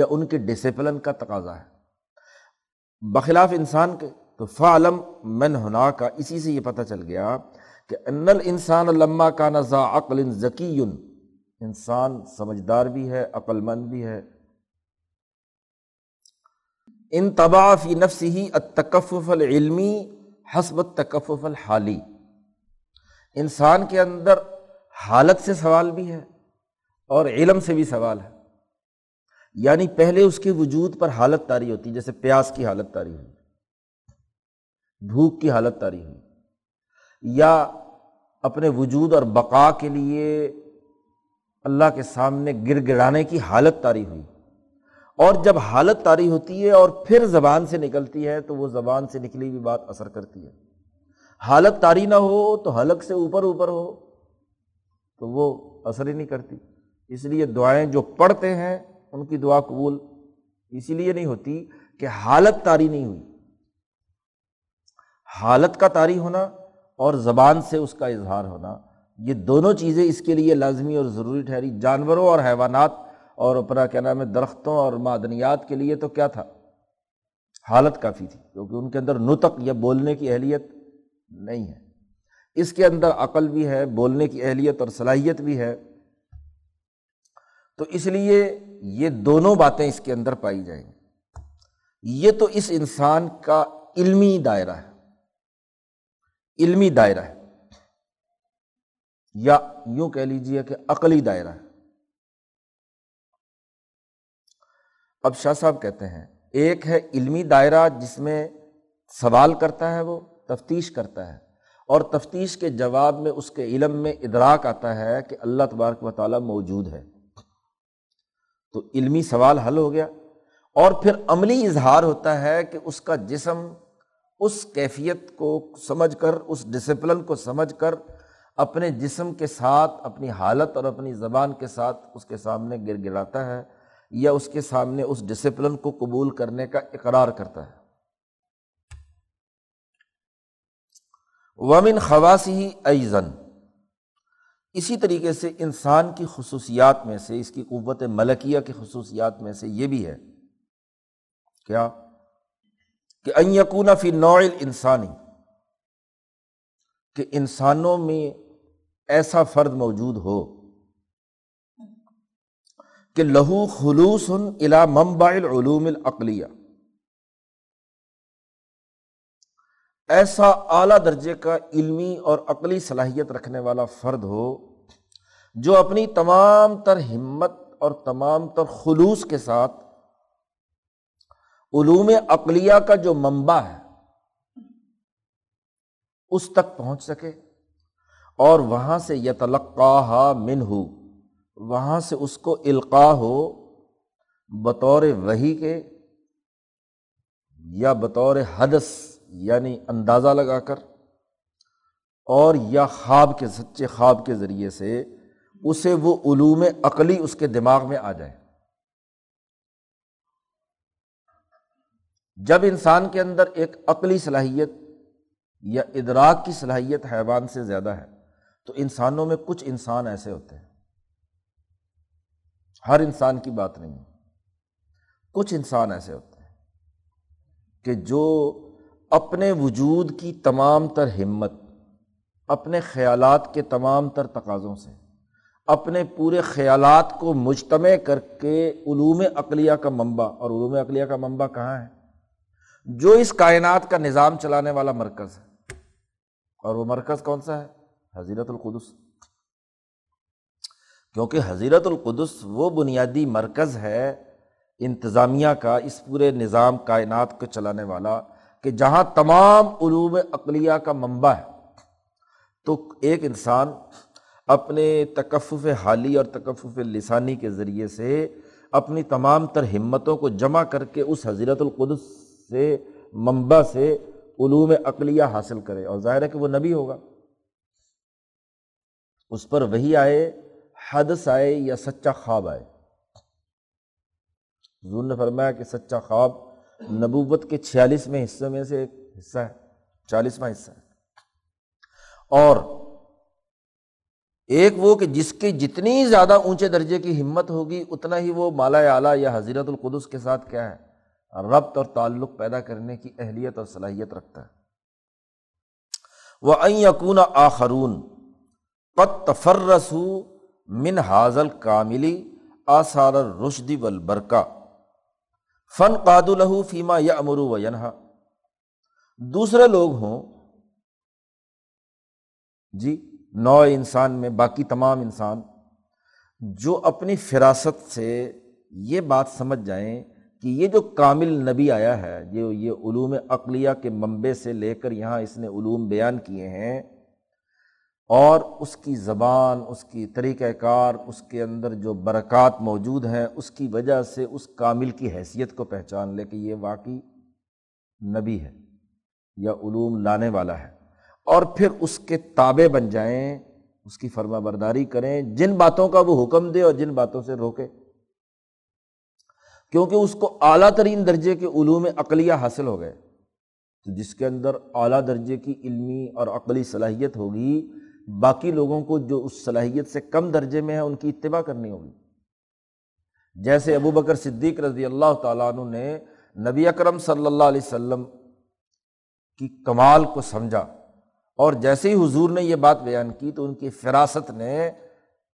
یا ان کے ڈسپلن کا تقاضا ہے، بخلاف انسان کے۔ تو فعلم من ہونا کا، اسی سے یہ پتہ چل گیا کہ ان الانسان لما کان ذا عقل ذکی، انسان سمجھدار بھی ہے، عقل مند بھی ہے۔ انطبع فی نفسہ التکفف العلمی حسب التکفف الحالی، انسان کے اندر حالت سے سوال بھی ہے اور علم سے بھی سوال ہے، یعنی پہلے اس کے وجود پر حالت طاری ہوتی، جیسے پیاس کی حالت طاری ہوئی، بھوک کی حالت طاری ہوئی، یا اپنے وجود اور بقا کے لیے اللہ کے سامنے گر گڑانے کی حالت طاری ہوئی، اور جب حالت طاری ہوتی ہے اور پھر زبان سے نکلتی ہے تو وہ زبان سے نکلی ہوئی بات اثر کرتی ہے۔ حالت طاری نہ ہو تو حلق سے اوپر اوپر ہو تو وہ اثر ہی نہیں کرتی، اس لیے دعائیں جو پڑھتے ہیں ان کی دعا قبول اسی لیے نہیں ہوتی کہ حالت طاری نہیں ہوئی۔ حالت کا طاری ہونا اور زبان سے اس کا اظہار ہونا، یہ دونوں چیزیں اس کے لیے لازمی اور ضروری ٹھہری۔ جانوروں اور حیوانات اور اپنا کیا نام ہے درختوں اور معدنیات کے لیے تو کیا تھا، حالت کافی تھی، کیونکہ ان کے اندر نطق یا بولنے کی اہلیت نہیں ہے، اس کے اندر عقل بھی ہے، بولنے کی اہلیت اور صلاحیت بھی ہے، تو اس لیے یہ دونوں باتیں اس کے اندر پائی جائیں گی۔ یہ تو اس انسان کا علمی دائرہ ہے، علمی دائرہ ہے، یا یوں کہہ لیجئے کہ عقلی دائرہ ہے۔ اب شاہ صاحب کہتے ہیں ایک ہے علمی دائرہ جس میں سوال کرتا ہے، وہ تفتیش کرتا ہے، اور تفتیش کے جواب میں اس کے علم میں ادراک آتا ہے کہ اللہ تبارک و تعالیٰ موجود ہے، تو علمی سوال حل ہو گیا۔ اور پھر عملی اظہار ہوتا ہے کہ اس کا جسم اس کیفیت کو سمجھ کر، اس ڈسپلن کو سمجھ کر، اپنے جسم کے ساتھ، اپنی حالت اور اپنی زبان کے ساتھ اس کے سامنے گر گراتا ہے، یا اس کے سامنے اس ڈسپلن کو قبول کرنے کا اقرار کرتا ہے۔ وَمِنْ خَوَاصِهِ أَيْضًا، اسی طریقے سے انسان کی خصوصیات میں سے، اس کی قوت ملکیہ کی خصوصیات میں سے یہ بھی ہے، کیا کہ أَنْ يَكُونَ فِي نَوْعِ الْإِنسَانِ، کہ انسانوں میں ایسا فرد موجود ہو کہ لہو خلوص الی منبع العلوم العقلیہ، ایسا اعلیٰ درجے کا علمی اور عقلی صلاحیت رکھنے والا فرد ہو جو اپنی تمام تر ہمت اور تمام تر خلوص کے ساتھ علوم عقلیہ کا جو منبع ہے اس تک پہنچ سکے، اور وہاں سے یتلقاہا منہ، وہاں سے اس کو القاء ہو بطور وحی کے یا بطور حدث، یعنی اندازہ لگا کر، اور یا خواب کے، سچے خواب کے ذریعے سے اسے وہ علوم عقلی اس کے دماغ میں آ جائے۔ جب انسان کے اندر ایک عقلی صلاحیت یا ادراک کی صلاحیت حیوان سے زیادہ ہے، تو انسانوں میں کچھ انسان ایسے ہوتے ہیں، ہر انسان کی بات نہیں، کچھ انسان ایسے ہوتے ہیں کہ جو اپنے وجود کی تمام تر ہمت، اپنے خیالات کے تمام تر تقاضوں سے، اپنے پورے خیالات کو مجتمع کر کے علوم عقلیہ کا منبع، اور علوم عقلیہ کا منبع کہاں ہے؟ جو اس کائنات کا نظام چلانے والا مرکز ہے، اور وہ مرکز کون سا ہے؟ حضیرت القدس، کیونکہ حضیرت القدس وہ بنیادی مرکز ہے انتظامیہ کا، اس پورے نظام کائنات کو چلانے والا، کہ جہاں تمام علوم عقلیہ کا منبع ہے۔ تو ایک انسان اپنے تکفف حالی اور تکفف لسانی کے ذریعے سے اپنی تمام تر ہمتوں کو جمع کر کے اس حضیرت القدس سے، منبع سے علوم عقلیہ حاصل کرے، اور ظاہر ہے کہ وہ نبی ہوگا، اس پر وحی آئے، حدث آئے، یا سچا خواب آئے۔ حضور نے فرمایا کہ سچا خواب نبوت کے چھیالیسویں حصے میں سے ایک حصہ ہے، چالیسواں حصہ ہے، اور ایک وہ کہ جس کی جتنی زیادہ اونچے درجے کی ہمت ہوگی، اتنا ہی وہ مالا اعلیٰ یا حضیرت القدس کے ساتھ کیا ہے، ربط اور تعلق پیدا کرنے کی اہلیت اور صلاحیت رکھتا ہے۔ وَأَنْ يَكُونَ آخَرُونَ قَدْ تَفَرَّسُوا مِنْ هَذَا الْكَامِلِ آثَارَ الرُّشْدِ وَالْبَرْكَةِ فَانْقَادُوا لَهُ فِي مَا يَأْمُرُ وَيَنْهَى، دوسرے لوگ ہوں جی نوع انسان میں، باقی تمام انسان جو اپنی فراست سے یہ بات سمجھ جائیں کہ یہ جو کامل نبی آیا ہے، جو یہ علوم عقلیہ کے منبع سے لے کر یہاں اس نے علوم بیان کیے ہیں، اور اس کی زبان، اس کی طریقہ کار، اس کے اندر جو برکات موجود ہیں، اس کی وجہ سے اس کامل کی حیثیت کو پہچان لے کہ یہ واقعی نبی ہے یا علوم لانے والا ہے، اور پھر اس کے تابع بن جائیں، اس کی فرما برداری کریں، جن باتوں کا وہ حکم دے اور جن باتوں سے روکے، کیونکہ اس کو اعلیٰ ترین درجے کے علوم عقلیہ حاصل ہو گئے۔ تو جس کے اندر اعلیٰ درجے کی علمی اور عقلی صلاحیت ہوگی، باقی لوگوں کو جو اس صلاحیت سے کم درجے میں ہیں ان کی اتباع کرنی ہوگی، جیسے ابو بکر صدیق رضی اللہ تعالیٰ عنہ نے نبی اکرم صلی اللہ علیہ وسلم کی کمال کو سمجھا، اور جیسے ہی حضور نے یہ بات بیان کی تو ان کی فراست نے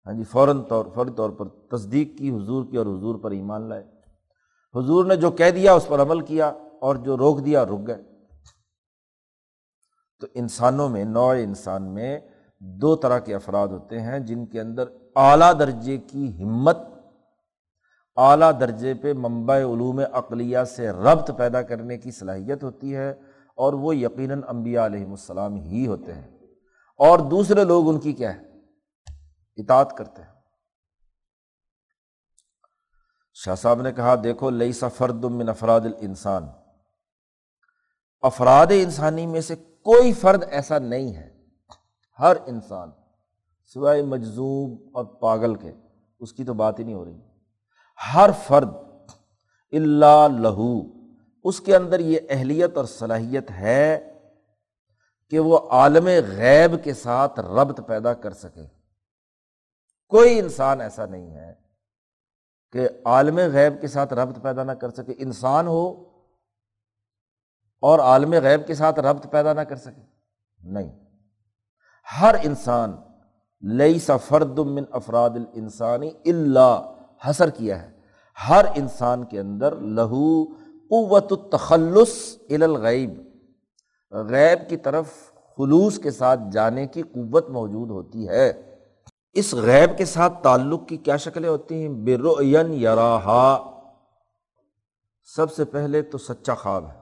ہاں جی فوراً طور فوری طور پر تصدیق کی حضور کی، اور حضور پر ایمان لائے، حضور نے جو کہہ دیا اس پر عمل کیا، اور جو روک دیا رک گئے۔ تو انسانوں میں، نوع انسان میں دو طرح کے افراد ہوتے ہیں، جن کے اندر اعلیٰ درجے کی ہمت، اعلیٰ درجے پہ منبع علوم عقلیہ سے ربط پیدا کرنے کی صلاحیت ہوتی ہے، اور وہ یقیناً انبیاء علیہم السلام ہی ہوتے ہیں، اور دوسرے لوگ ان کی کیا ہے، اطاعت کرتے ہیں۔ شاہ صاحب نے کہا دیکھو لیس فرد من افراد الانسان، افراد انسانی میں سے کوئی فرد ایسا نہیں ہے، ہر انسان سوائے مجذوب اور پاگل کے، اس کی تو بات ہی نہیں ہو رہی، ہر فرد الا لہو، اس کے اندر یہ اہلیت اور صلاحیت ہے کہ وہ عالم غیب کے ساتھ ربط پیدا کر سکے۔ کوئی انسان ایسا نہیں ہے کہ عالم غیب کے ساتھ ربط پیدا نہ کر سکے، انسان ہو اور عالم غیب کے ساتھ ربط پیدا نہ کر سکے، نہیں، ہر انسان، لیس فرد من افراد الانسان الا، حصر کیا ہے، ہر انسان کے اندر لہو قوت التخلص الی الغیب، غیب کی طرف خلوص کے ساتھ جانے کی قوت موجود ہوتی ہے۔ اس غیب کے ساتھ تعلق کی کیا شکلیں ہوتی ہیں؟ برؤیا یراہا، سب سے پہلے تو سچا خواب ہے،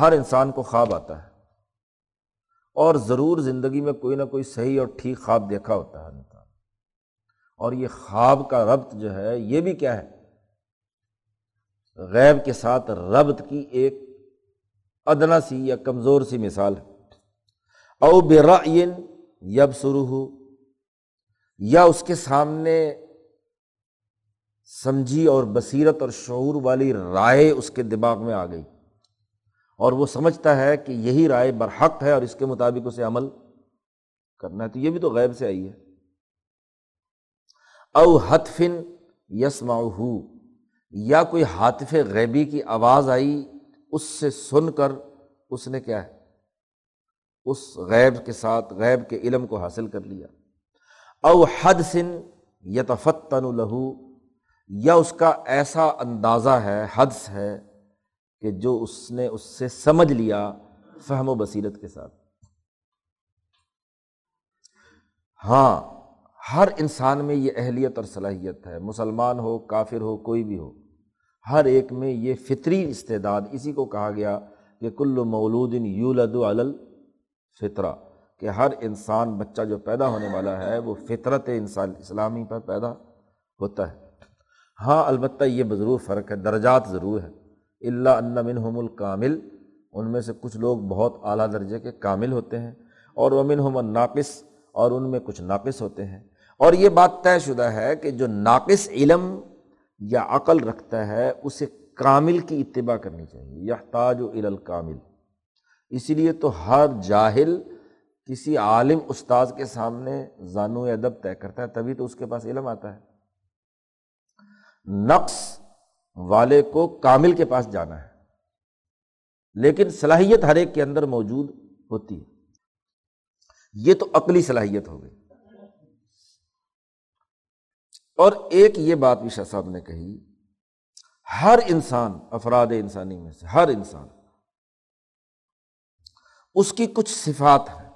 ہر انسان کو خواب آتا ہے، اور ضرور زندگی میں کوئی نہ کوئی صحیح اور ٹھیک خواب دیکھا ہوتا ہے، اور یہ خواب کا ربط جو ہے یہ بھی کیا ہے، غیب کے ساتھ ربط کی ایک ادنا سی یا کمزور سی مثال ہے۔ او برأی یبصرہ، یا اس کے سامنے سمجھی اور بصیرت اور شعور والی رائے اس کے دماغ میں آ گئی، اور وہ سمجھتا ہے کہ یہی رائے برحق ہے اور اس کے مطابق اسے عمل کرنا ہے، تو یہ بھی تو غیب سے آئی ہے۔ او حتف یسمعہ، یا کوئی حاتف غیبی کی آواز آئی، اس سے سن کر اس نے کیا ہے، اس غیب کے ساتھ، غیب کے علم کو حاصل کر لیا۔ او حدث یتفتن لہ، یا اس کا ایسا اندازہ ہے، حدث ہے، کہ جو اس نے اس سے سمجھ لیا فہم و بصیرت کے ساتھ۔ ہاں، ہر انسان میں یہ اہلیت اور صلاحیت ہے، مسلمان ہو، کافر ہو، کوئی بھی ہو، ہر ایک میں یہ فطری استعداد، اسی کو کہا گیا کہ کل مولود یولد علی الفطرہ، کہ ہر انسان بچہ جو پیدا ہونے والا ہے وہ فطرت انسان اسلامی پر پیدا ہوتا ہے۔ ہاں، البتہ یہ بضرور فرق ہے، درجات ضرور ہے، الا ان منہم الکامل، ان میں سے کچھ لوگ بہت اعلیٰ درجے کے کامل ہوتے ہیں، اور ومنہم الناقص، اور ان میں کچھ ناقص ہوتے ہیں، اور یہ بات طے شدہ ہے کہ جو ناقص علم یا عقل رکھتا ہے اسے کامل کی اتباع کرنی چاہیے، یحتاج الی الکامل۔ اسی لیے تو ہر جاہل کسی عالم استاذ کے سامنے زانو ادب طے کرتا ہے، تبھی تو اس کے پاس علم آتا ہے۔ نقص والے کو کامل کے پاس جانا ہے، لیکن صلاحیت ہر ایک کے اندر موجود ہوتی ہے۔ یہ تو عقلی صلاحیت ہو گئی۔ اور ایک یہ بات بھی شاہ صاحب نے کہی، ہر انسان افراد انسانی میں سے، ہر انسان، اس کی کچھ صفات ہیں،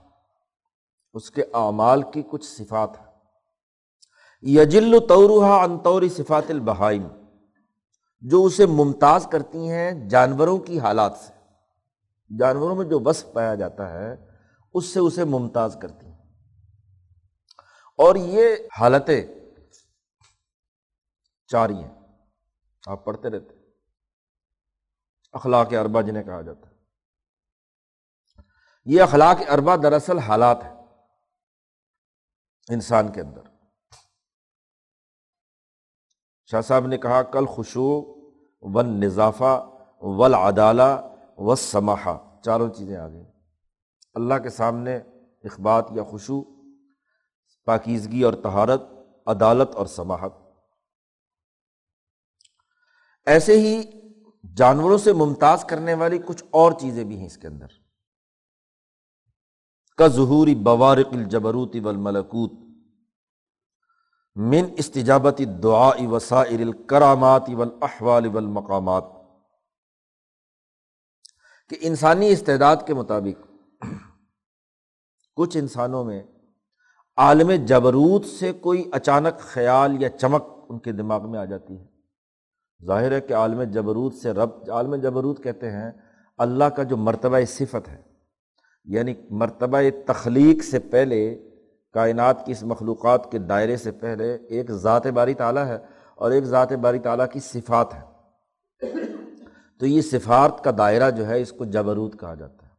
اس کے اعمال کی کچھ صفات ہیں، یجل طورها عن طور صفات البہائم، جو اسے ممتاز کرتی ہیں جانوروں کی حالات سے، جانوروں میں جو وصف پایا جاتا ہے اس سے اسے ممتاز کرتی ہیں، اور یہ حالتیں چار ہی ہیں، آپ پڑھتے رہتے ہیں، اخلاق اربعہ جنہیں کہا جاتا ہے۔ یہ اخلاق اربعہ دراصل حالات ہیں انسان کے اندر۔ شاہ صاحب نے کہا کل خشوع والنظافہ والعدالہ والسماحہ، چاروں چیزیں آ گئیں، اللہ کے سامنے اخبات یا خشوع، پاکیزگی اور طہارت، عدالت اور سماحت۔ ایسے ہی جانوروں سے ممتاز کرنے والی کچھ اور چیزیں بھی ہیں اس کے اندر، کظہور بوارق الجبروت والملکوت من استجابت الدعاء وسائر الکرامات والاحوال والمقامات، کہ انسانی استعداد کے مطابق کچھ انسانوں میں عالم جبروت سے کوئی اچانک خیال یا چمک ان کے دماغ میں آ جاتی ہے۔ ظاہر ہے کہ عالم جبروت سے رب، عالم جبروت کہتے ہیں اللہ کا جو مرتبہ صفت ہے، یعنی مرتبہ تخلیق سے پہلے، کائنات کی اس مخلوقات کے دائرے سے پہلے ایک ذات باری تعالیٰ ہے اور ایک ذات باری تعالیٰ کی صفات ہے، تو یہ صفات کا دائرہ جو ہے اس کو جبروت کہا جاتا ہے۔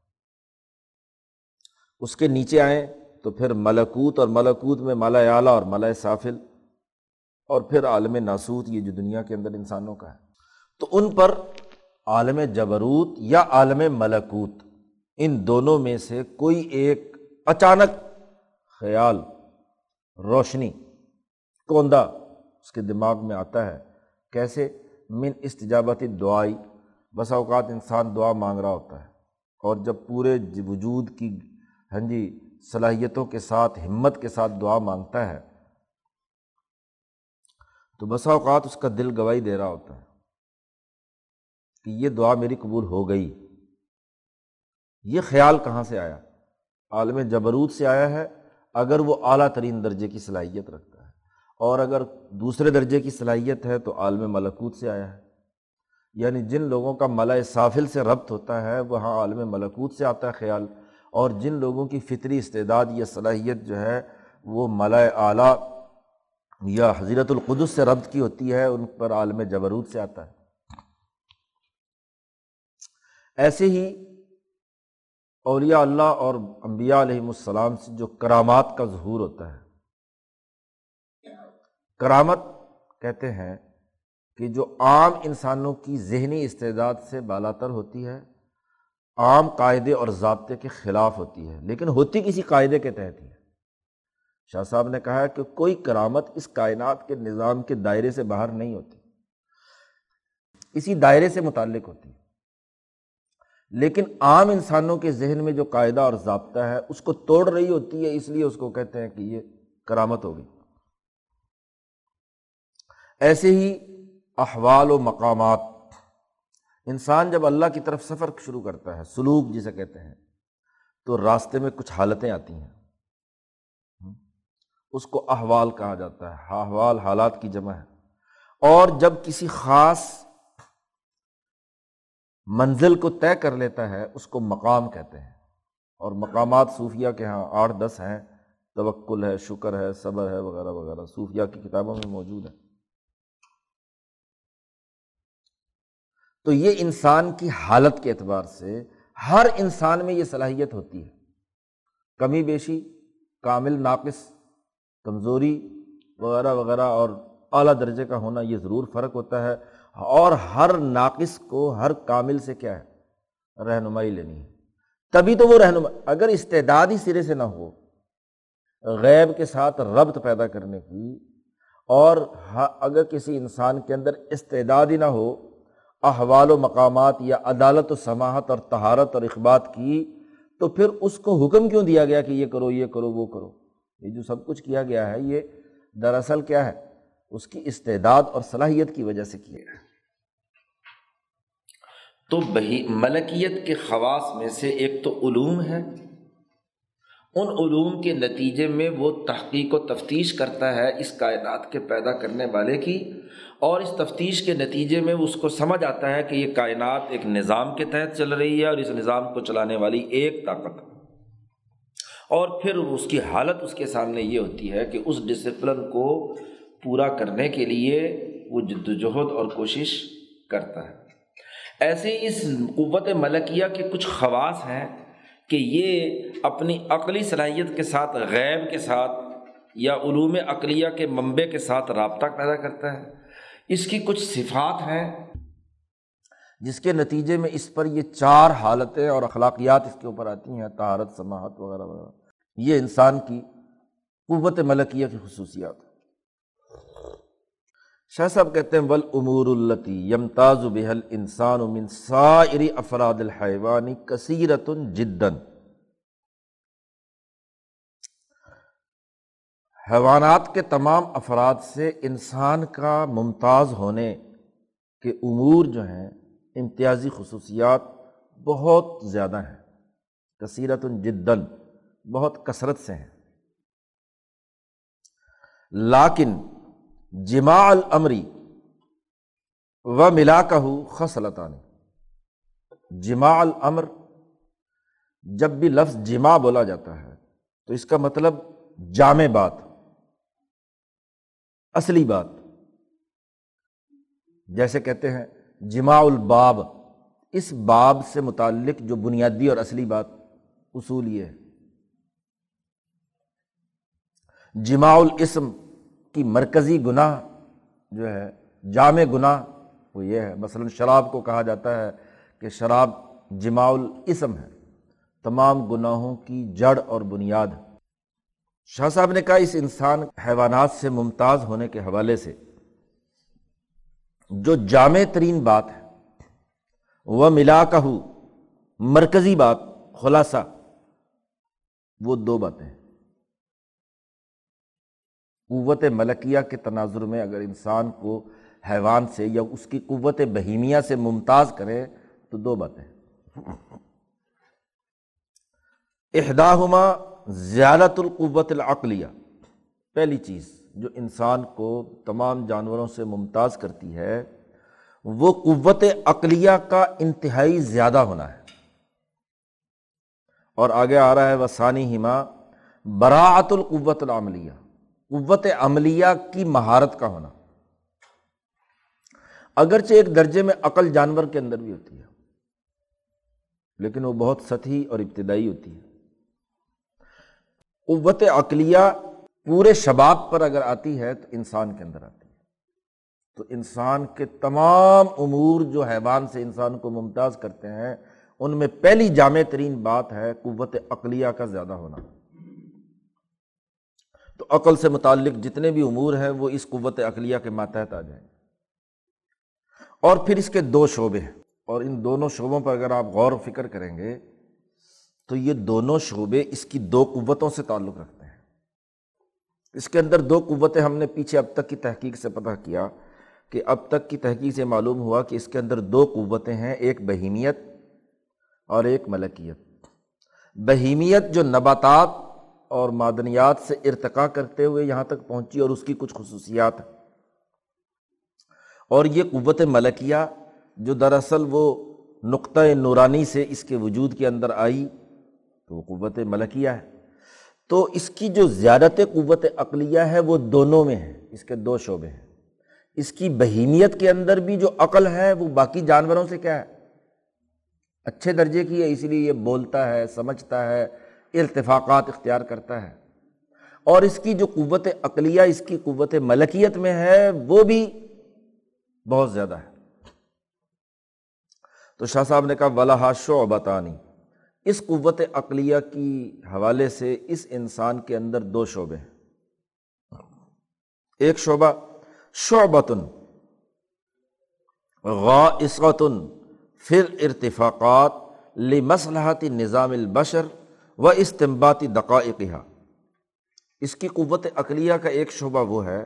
اس کے نیچے آئیں تو پھر ملکوت، اور ملکوت میں مالا اعلیٰ اور مالا سافل، اور پھر عالم ناسوت، یہ جو دنیا کے اندر انسانوں کا ہے، تو ان پر عالم جبروت یا عالم ملکوت، ان دونوں میں سے کوئی ایک اچانک خیال، روشنی، کوندہ اس کے دماغ میں آتا ہے۔ کیسے؟ من استجابت دعائی، بسا اوقات انسان دعا مانگ رہا ہوتا ہے اور جب پورے وجود کی ہاں جی صلاحیتوں کے ساتھ، ہمت کے ساتھ دعا مانگتا ہے تو بسا اوقات اس کا دل گواہی دے رہا ہوتا ہے کہ یہ دعا میری قبول ہو گئی۔ یہ خیال کہاں سے آیا؟ عالم جبروت سے آیا ہے، اگر وہ اعلیٰ ترین درجے کی صلاحیت رکھتا ہے، اور اگر دوسرے درجے کی صلاحیت ہے تو عالم ملکوت سے آیا ہے۔ یعنی جن لوگوں کا ملائے سافل سے ربط ہوتا ہے وہاں عالم ملکوت سے آتا ہے خیال، اور جن لوگوں کی فطری استعداد یا صلاحیت جو ہے وہ ملائے اعلیٰ یا حضرت القدس سے ربط کی ہوتی ہے، ان پر عالم جبروت سے آتا ہے۔ ایسے ہی اولیاء اللہ اور انبیاء علیہم السلام سے جو کرامات کا ظہور ہوتا ہے، کرامت کہتے ہیں کہ جو عام انسانوں کی ذہنی استعداد سے بالاتر ہوتی ہے، عام قاعدے اور ضابطے کے خلاف ہوتی ہے، لیکن ہوتی کسی قاعدے کے تحت ہی ہے۔ شاہ صاحب نے کہا کہ کوئی کرامت اس کائنات کے نظام کے دائرے سے باہر نہیں ہوتی، اسی دائرے سے متعلق ہوتی ہے، لیکن عام انسانوں کے ذہن میں جو قاعدہ اور ضابطہ ہے اس کو توڑ رہی ہوتی ہے، اس لیے اس کو کہتے ہیں کہ یہ کرامت ہو گئی۔ ایسے ہی احوال و مقامات، انسان جب اللہ کی طرف سفر شروع کرتا ہے، سلوک جسے کہتے ہیں، تو راستے میں کچھ حالتیں آتی ہیں، اس کو احوال کہا جاتا ہے۔ احوال حالات کی جمع ہے، اور جب کسی خاص منزل کو طے کر لیتا ہے اس کو مقام کہتے ہیں، اور مقامات صوفیہ کے ہاں آٹھ دس ہیں، توکل ہے، شکر ہے، صبر ہے، وغیرہ وغیرہ، صوفیہ کی کتابوں میں موجود ہے۔ تو یہ انسان کی حالت کے اعتبار سے ہر انسان میں یہ صلاحیت ہوتی ہے، کمی بیشی، کامل، ناقص، کمزوری وغیرہ وغیرہ، اور اعلیٰ درجے کا ہونا، یہ ضرور فرق ہوتا ہے، اور ہر ناقص کو ہر کامل سے کیا ہے، رہنمائی لینی ہے، تبھی تو وہ رہنمائی۔ اگر استعداد ہی سرے سے نہ ہو غیب کے ساتھ ربط پیدا کرنے کی، اور اگر کسی انسان کے اندر استعداد ہی نہ ہو احوال و مقامات یا عدالت و سماحت اور طہارت اور اخبات کی، تو پھر اس کو حکم کیوں دیا گیا کہ یہ کرو، یہ کرو، وہ کرو؟ یہ جو سب کچھ کیا گیا ہے یہ دراصل کیا ہے، اس کی استعداد اور صلاحیت کی وجہ سے کیا گیا ہے۔ تو ملکیت کے خواص میں سے ایک تو علوم ہے، ان علوم کے نتیجے میں وہ تحقیق و تفتیش کرتا ہے اس کائنات کے پیدا کرنے والے کی، اور اس تفتیش کے نتیجے میں اس کو سمجھ آتا ہے کہ یہ کائنات ایک نظام کے تحت چل رہی ہے اور اس نظام کو چلانے والی ایک طاقت، اور پھر اس کی حالت اس کے سامنے یہ ہوتی ہے کہ اس ڈسپلن کو پورا کرنے کے لیے وہ جدوجہد اور کوشش کرتا ہے۔ ایسے اس قوت ملکیہ کے کچھ خواص ہیں کہ یہ اپنی عقلی صلاحیت کے ساتھ غیب کے ساتھ یا علوم عقلیہ کے منبع کے ساتھ رابطہ پیدا کرتا ہے۔ اس کی کچھ صفات ہیں جس کے نتیجے میں اس پر یہ چار حالتیں اور اخلاقیات اس کے اوپر آتی ہیں، طہارت، سماحت وغیرہ وغیرہ۔ یہ انسان کی قوت ملکیہ کی خصوصیات۔ شاہ صاحب کہتے ہیں والامور التی یمتاز بها الانسان من سائر افراد الحیوان کثیرۃ جدا، حیوانات کے تمام افراد سے انسان کا ممتاز ہونے کے امور جو ہیں، امتیازی خصوصیات بہت زیادہ ہیں، کثیرۃ جدا، بہت کثرت سے ہیں، لیکن جماع الامری و ملاکہ خصلتان، جماع الامر جب بھی لفظ جماع بولا جاتا ہے تو اس کا مطلب جامع بات، اصلی بات، جیسے کہتے ہیں جماع الباب، اس باب سے متعلق جو بنیادی اور اصلی بات، اصول یہ ہے۔ جماع الاسم کی مرکزی گناہ جو ہے، جامع گناہ، وہ یہ ہے، مثلا شراب کو کہا جاتا ہے کہ شراب جماع الاسم ہے، تمام گناہوں کی جڑ اور بنیاد۔ شاہ صاحب نے کہا اس انسان حیوانات سے ممتاز ہونے کے حوالے سے جو جامع ترین بات ہے، وہ ملاکہ مرکزی بات، خلاصہ، وہ دو باتیں ہیں۔ قوت ملکیہ کے تناظر میں اگر انسان کو حیوان سے یا اس کی قوت بہیمیہ سے ممتاز کرے تو دو باتیں، احداہما زیادت القوت العقلیہ، پہلی چیز جو انسان کو تمام جانوروں سے ممتاز کرتی ہے وہ قوت عقلیہ کا انتہائی زیادہ ہونا ہے، اور آگے آ رہا ہے وثانیہما براعت القوت العملیہ، قوت عملیہ کی مہارت کا ہونا، اگرچہ ایک درجے میں عقل جانور کے اندر بھی ہوتی ہے لیکن وہ بہت سطحی اور ابتدائی ہوتی ہے۔ قوت عقلیہ پورے شباب پر اگر آتی ہے تو انسان کے اندر آتی ہے، تو انسان کے تمام امور جو حیوان سے انسان کو ممتاز کرتے ہیں ان میں پہلی جامع ترین بات ہے قوت عقلیہ کا زیادہ ہونا، تو عقل سے متعلق جتنے بھی امور ہیں وہ اس قوت عقلیہ کے ماتحت آ جائیں گے۔ اور پھر اس کے دو شعبے ہیں، اور ان دونوں شعبوں پر اگر آپ غور و فکر کریں گے تو یہ دونوں شعبے اس کی دو قوتوں سے تعلق رکھتے ہیں۔ اس کے اندر دو قوتیں ہم نے پیچھے اب تک کی تحقیق سے پتہ کیا کہ اب تک کی تحقیق سے معلوم ہوا کہ اس کے اندر دو قوتیں ہیں، ایک بہیمیت اور ایک ملکیت۔ بہیمیت جو نباتات اور معدنیات سے ارتقا کرتے ہوئے یہاں تک پہنچی اور اس کی کچھ خصوصیات ہیں، اور یہ قوت ملکیہ جو دراصل وہ نقطۂ نورانی سے اس کے وجود کے اندر آئی تو وہ قوت ملکیہ ہے۔ تو اس کی جو زیادت قوت عقلیہ ہے وہ دونوں میں ہے، اس کے دو شعبے ہیں، اس کی بہیمیت کے اندر بھی جو عقل ہے وہ باقی جانوروں سے کیا ہے، اچھے درجے کی ہے، اس لیے یہ بولتا ہے، سمجھتا ہے، ارتفاقات اختیار کرتا ہے، اور اس کی جو قوت عقلیہ اس کی قوت ملکیت میں ہے وہ بھی بہت زیادہ ہے۔ تو شاہ صاحب نے کہا وَلَهَا شُعْبَتَانِ، اس قوت عقلیہ کی حوالے سے اس انسان کے اندر دو شعبے ہیں، ایک شعبہ شعبتن غائصتن فی الارتفاقات لمصلحت نظام البشر و استنباط دقائقہا، اس کی قوت عقلیہ کا ایک شعبہ وہ ہے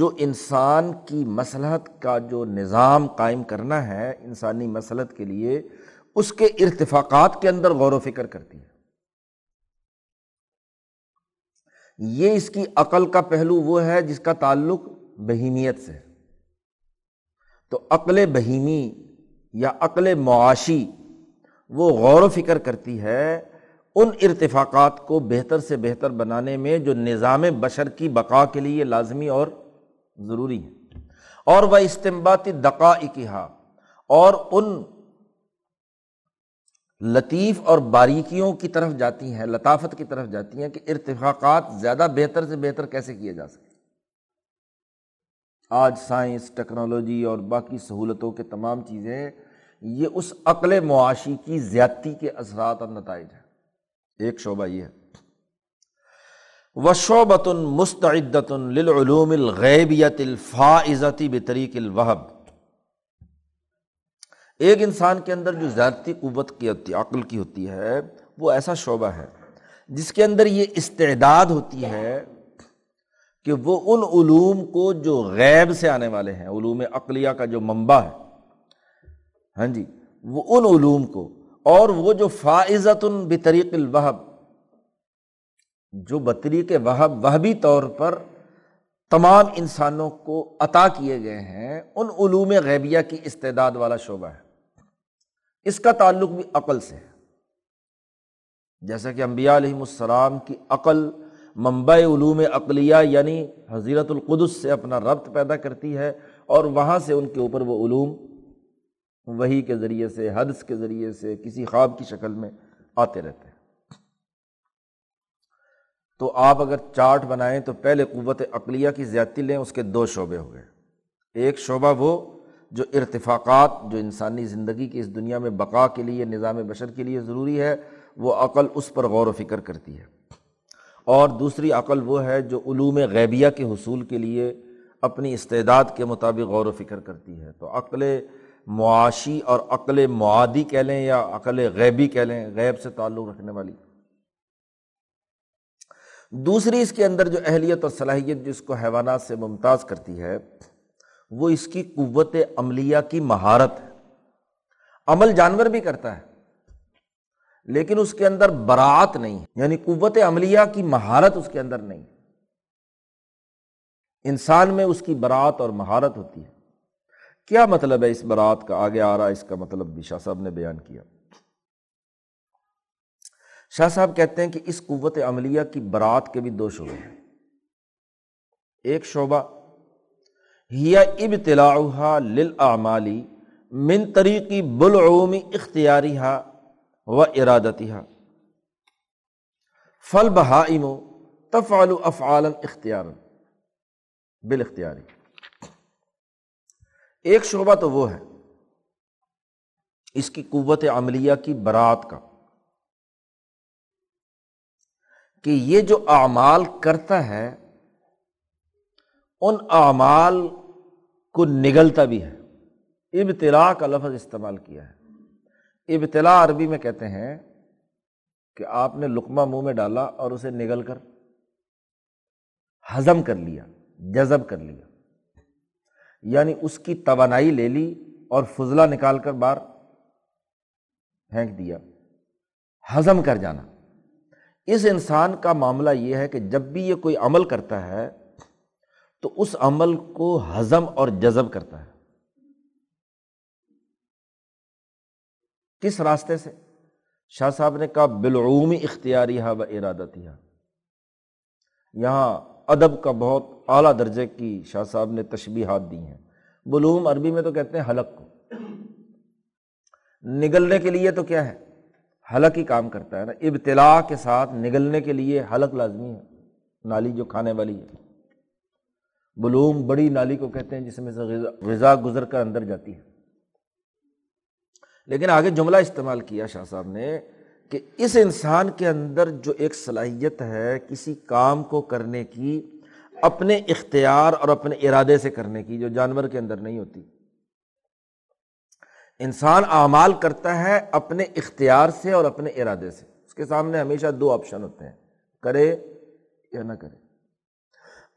جو انسان کی مصلحت کا جو نظام قائم کرنا ہے انسانی مصلحت کے لیے، اس کے ارتفاقات کے اندر غور و فکر کرتی ہے۔ یہ اس کی عقل کا پہلو وہ ہے جس کا تعلق بہیمیت سے، تو عقل بہیمی یا عقل معاشی وہ غور و فکر کرتی ہے ان ارتفاقات کو بہتر سے بہتر بنانے میں جو نظام بشر کی بقا کے لیے لازمی اور ضروری ہے، اور وہ استنباط دقائقہا، اور ان لطیف اور باریکیوں کی طرف جاتی ہیں، لطافت کی طرف جاتی ہیں کہ ارتفاقات زیادہ بہتر سے بہتر کیسے کیے جا سکے۔ آج سائنس، ٹیکنالوجی اور باقی سہولتوں کے تمام چیزیں یہ اس عقل معاشی کی زیادتی کے اثرات اور نتائج ہیں، ایک شعبہ یہ ہے۔ وشعبۃ مستعدۃ للعلوم الغیبیۃ الفائزۃ بطریق الوہب۔ ایک انسان کے اندر جو ذاتی قوت کی ہوتی ہے، عقل کی ہوتی ہے، وہ ایسا شعبہ ہے جس کے اندر یہ استعداد ہوتی ہے کہ وہ ان علوم کو جو غیب سے آنے والے ہیں، علوم عقلیہ کا جو منبع ہے، ہاں جی، وہ ان علوم کو، اور وہ جو فائزۃ بطریق الوہب، جو بطریق وہب وہبی طور پر تمام انسانوں کو عطا کیے گئے ہیں، ان علوم غیبیہ کی استعداد والا شعبہ ہے۔ اس کا تعلق بھی عقل سے ہے، جیسا کہ انبیاء علیہم السلام کی عقل منبع علوم عقلیہ یعنی حضیرت القدس سے اپنا ربط پیدا کرتی ہے، اور وہاں سے ان کے اوپر وہ علوم وحی کے ذریعے سے، حدث کے ذریعے سے، کسی خواب کی شکل میں آتے رہتے ہیں۔ تو آپ اگر چارٹ بنائیں تو پہلے قوت عقلیہ کی زیادتی لیں، اس کے دو شعبے ہو گئے۔ ایک شعبہ وہ جو ارتفاقات، جو انسانی زندگی کی اس دنیا میں بقا کے لیے، نظام بشر کے لیے ضروری ہے، وہ عقل اس پر غور و فکر کرتی ہے، اور دوسری عقل وہ ہے جو علوم غیبیہ کے حصول کے لیے اپنی استعداد کے مطابق غور و فکر کرتی ہے۔ تو عقل معاشی اور عقل معادی کہہ لیں یا عقل غیبی کہہ لیں، غیب سے تعلق رکھنے والی۔ دوسری اس کے اندر جو اہلیت اور صلاحیت جس کو حیوانات سے ممتاز کرتی ہے، وہ اس کی قوت عملیہ کی مہارت ہے۔ عمل جانور بھی کرتا ہے لیکن اس کے اندر براعت نہیں ہے، یعنی قوت عملیہ کی مہارت اس کے اندر نہیں۔ انسان میں اس کی براعت اور مہارت ہوتی ہے۔ کیا مطلب ہے اس براعت کا؟ آگے آ رہا ہے، اس کا مطلب بھی شاہ صاحب نے بیان کیا۔ شاہ صاحب کہتے ہیں کہ اس قوت عملیہ کی براعت کے بھی دو شعبے ہیں۔ ایک شعبہ ہی ابتلاؤہا للاعمال من طریق بلعوم اختیاریہا و ارادتہا فالبہائم تفعل افعالا اختیارا بالاختیاری۔ ایک شعبہ تو وہ ہے اس کی قوت عملیہ کی براعت کا کہ یہ جو اعمال کرتا ہے ان اعمال کو نگلتا بھی ہے۔ ابتلاء کا لفظ استعمال کیا ہے۔ ابتلاء عربی میں کہتے ہیں کہ آپ نے لقمہ منہ میں ڈالا اور اسے نگل کر ہضم کر لیا، جذب کر لیا، یعنی اس کی توانائی لے لی اور فضلہ نکال کر باہر پھینک دیا، ہضم کر جانا۔ اس انسان کا معاملہ یہ ہے کہ جب بھی یہ کوئی عمل کرتا ہے تو اس عمل کو ہضم اور جذب کرتا ہے۔ کس راستے سے؟ شاہ صاحب نے کہا بالعوم اختیاریہا و ارادتہا۔ یہاں ادب کا بہت اعلیٰ درجے کی شاہ صاحب نے تشبیہات دی ہیں۔ بلعوم عربی میں تو کہتے ہیں حلق کو۔ نگلنے کے لیے تو کیا ہے؟ حلق ہی کام کرتا ہے نا۔ ابتلاء کے ساتھ نگلنے کے لیے حلق لازمی ہے، نالی جو کھانے والی ہے۔ بلعوم بڑی نالی کو کہتے ہیں جس میں سے غذا گزر کر اندر جاتی ہے۔ لیکن آگے جملہ استعمال کیا شاہ صاحب نے کہ اس انسان کے اندر جو ایک صلاحیت ہے کسی کام کو کرنے کی اپنے اختیار اور اپنے ارادے سے کرنے کی، جو جانور کے اندر نہیں ہوتی۔ انسان اعمال کرتا ہے اپنے اختیار سے اور اپنے ارادے سے۔ اس کے سامنے ہمیشہ دو آپشن ہوتے ہیں، کرے یا نہ کرے۔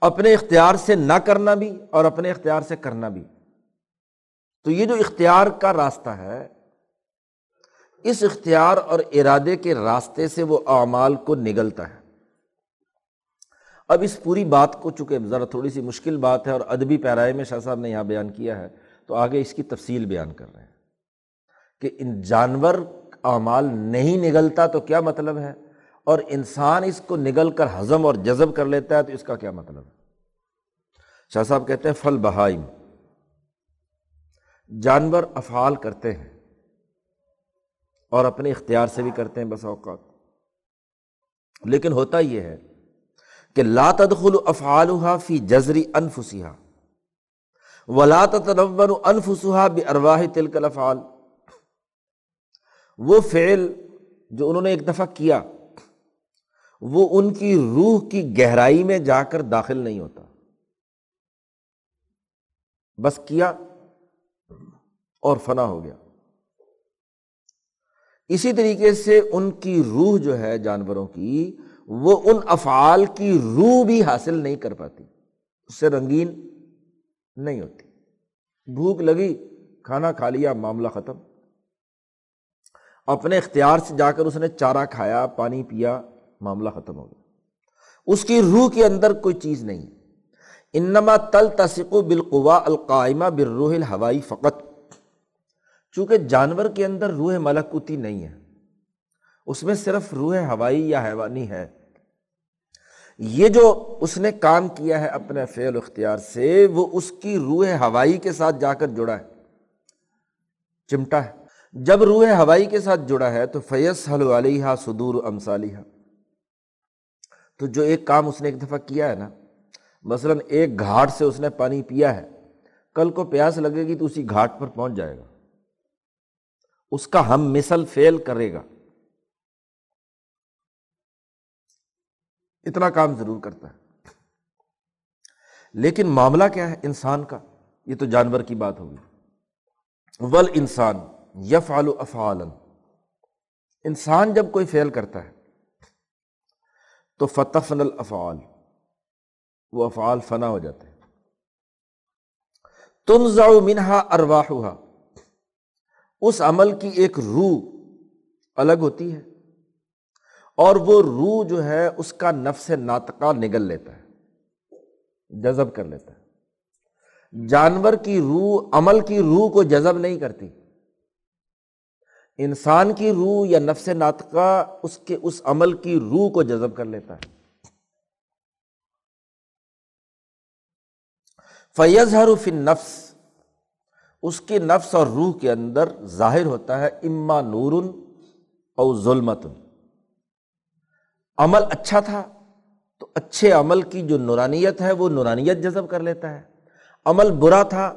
اپنے اختیار سے نہ کرنا بھی اور اپنے اختیار سے کرنا بھی۔ تو یہ جو اختیار کا راستہ ہے، اس اختیار اور ارادے کے راستے سے وہ اعمال کو نگلتا ہے۔ اب اس پوری بات کو، چونکہ ذرا تھوڑی سی مشکل بات ہے اور ادبی پیرائے میں شاہ صاحب نے یہاں بیان کیا ہے، تو آگے اس کی تفصیل بیان کر رہے ہیں کہ ان جانور اعمال نہیں نگلتا تو کیا مطلب ہے، اور انسان اس کو نگل کر ہضم اور جذب کر لیتا ہے تو اس کا کیا مطلب ہے۔ شاہ صاحب کہتے ہیں فل بہائم، جانور افعال کرتے ہیں اور اپنے اختیار سے بھی کرتے ہیں بسا اوقات، لیکن ہوتا یہ ہے کہ لا تدخل افعالها فی جذر انفسها ولا تتنور انفسها بارواح تلك الافعال۔ وہ فعل جو انہوں نے ایک دفعہ کیا وہ ان کی روح کی گہرائی میں جا کر داخل نہیں ہوتا، بس کیا اور فنا ہو گیا۔ اسی طریقے سے ان کی روح جو ہے جانوروں کی، وہ ان افعال کی روح بھی حاصل نہیں کر پاتی، اس سے رنگین نہیں ہوتی۔ بھوک لگی، کھانا کھا لیا، معاملہ ختم۔ اپنے اختیار سے جا کر اس نے چارہ کھایا، پانی پیا، معاملہ ختم ہو گیا۔ اس کی روح کے اندر کوئی چیز نہیں ہے۔ انما تلتصق بالقوا القائمہ بالروح الہوائی فقط، چونکہ جانور کے اندر روح ملکوتی نہیں ہے، اس میں صرف روح ہوائی یا حیوانی ہے۔ یہ جو اس نے کام کیا ہے اپنے فعل اختیار سے، وہ اس کی روح ہوائی کے ساتھ جا کر جڑا ہے، چمٹا ہے۔ جب روح ہوائی کے ساتھ جڑا ہے تو فیصحل علیہا صدور امثالہا، تو جو ایک کام اس نے ایک دفعہ کیا ہے نا، مثلاً ایک گھاٹ سے اس نے پانی پیا ہے، کل کو پیاس لگے گی تو اسی گھاٹ پر پہنچ جائے گا، اس کا ہم مثل فعل کرے گا۔ اتنا کام ضرور کرتا ہے، لیکن معاملہ کیا ہے انسان کا؟ یہ تو جانور کی بات ہوگی۔ ول انسان یفعل افعالا، انسان جب کوئی فعل کرتا ہے تو فتفن الافعال، وہ افعال فنا ہو جاتے ہیں۔ تنزع منہا ارواحہا، اس عمل کی ایک روح الگ ہوتی ہے اور وہ روح جو ہے اس کا نفس ناطقہ نگل لیتا ہے، جذب کر لیتا ہے۔ جانور کی روح عمل کی روح کو جذب نہیں کرتی، انسان کی روح یا نفس ناطقہ اس کے اس عمل کی روح کو جذب کر لیتا ہے۔ فَيَظْهَرُ فِي النَّفْسِ، اس کے نفس اور روح کے اندر ظاہر ہوتا ہے اما نورن او ظلمتن۔ عمل اچھا تھا تو اچھے عمل کی جو نورانیت ہے وہ نورانیت جذب کر لیتا ہے، عمل برا تھا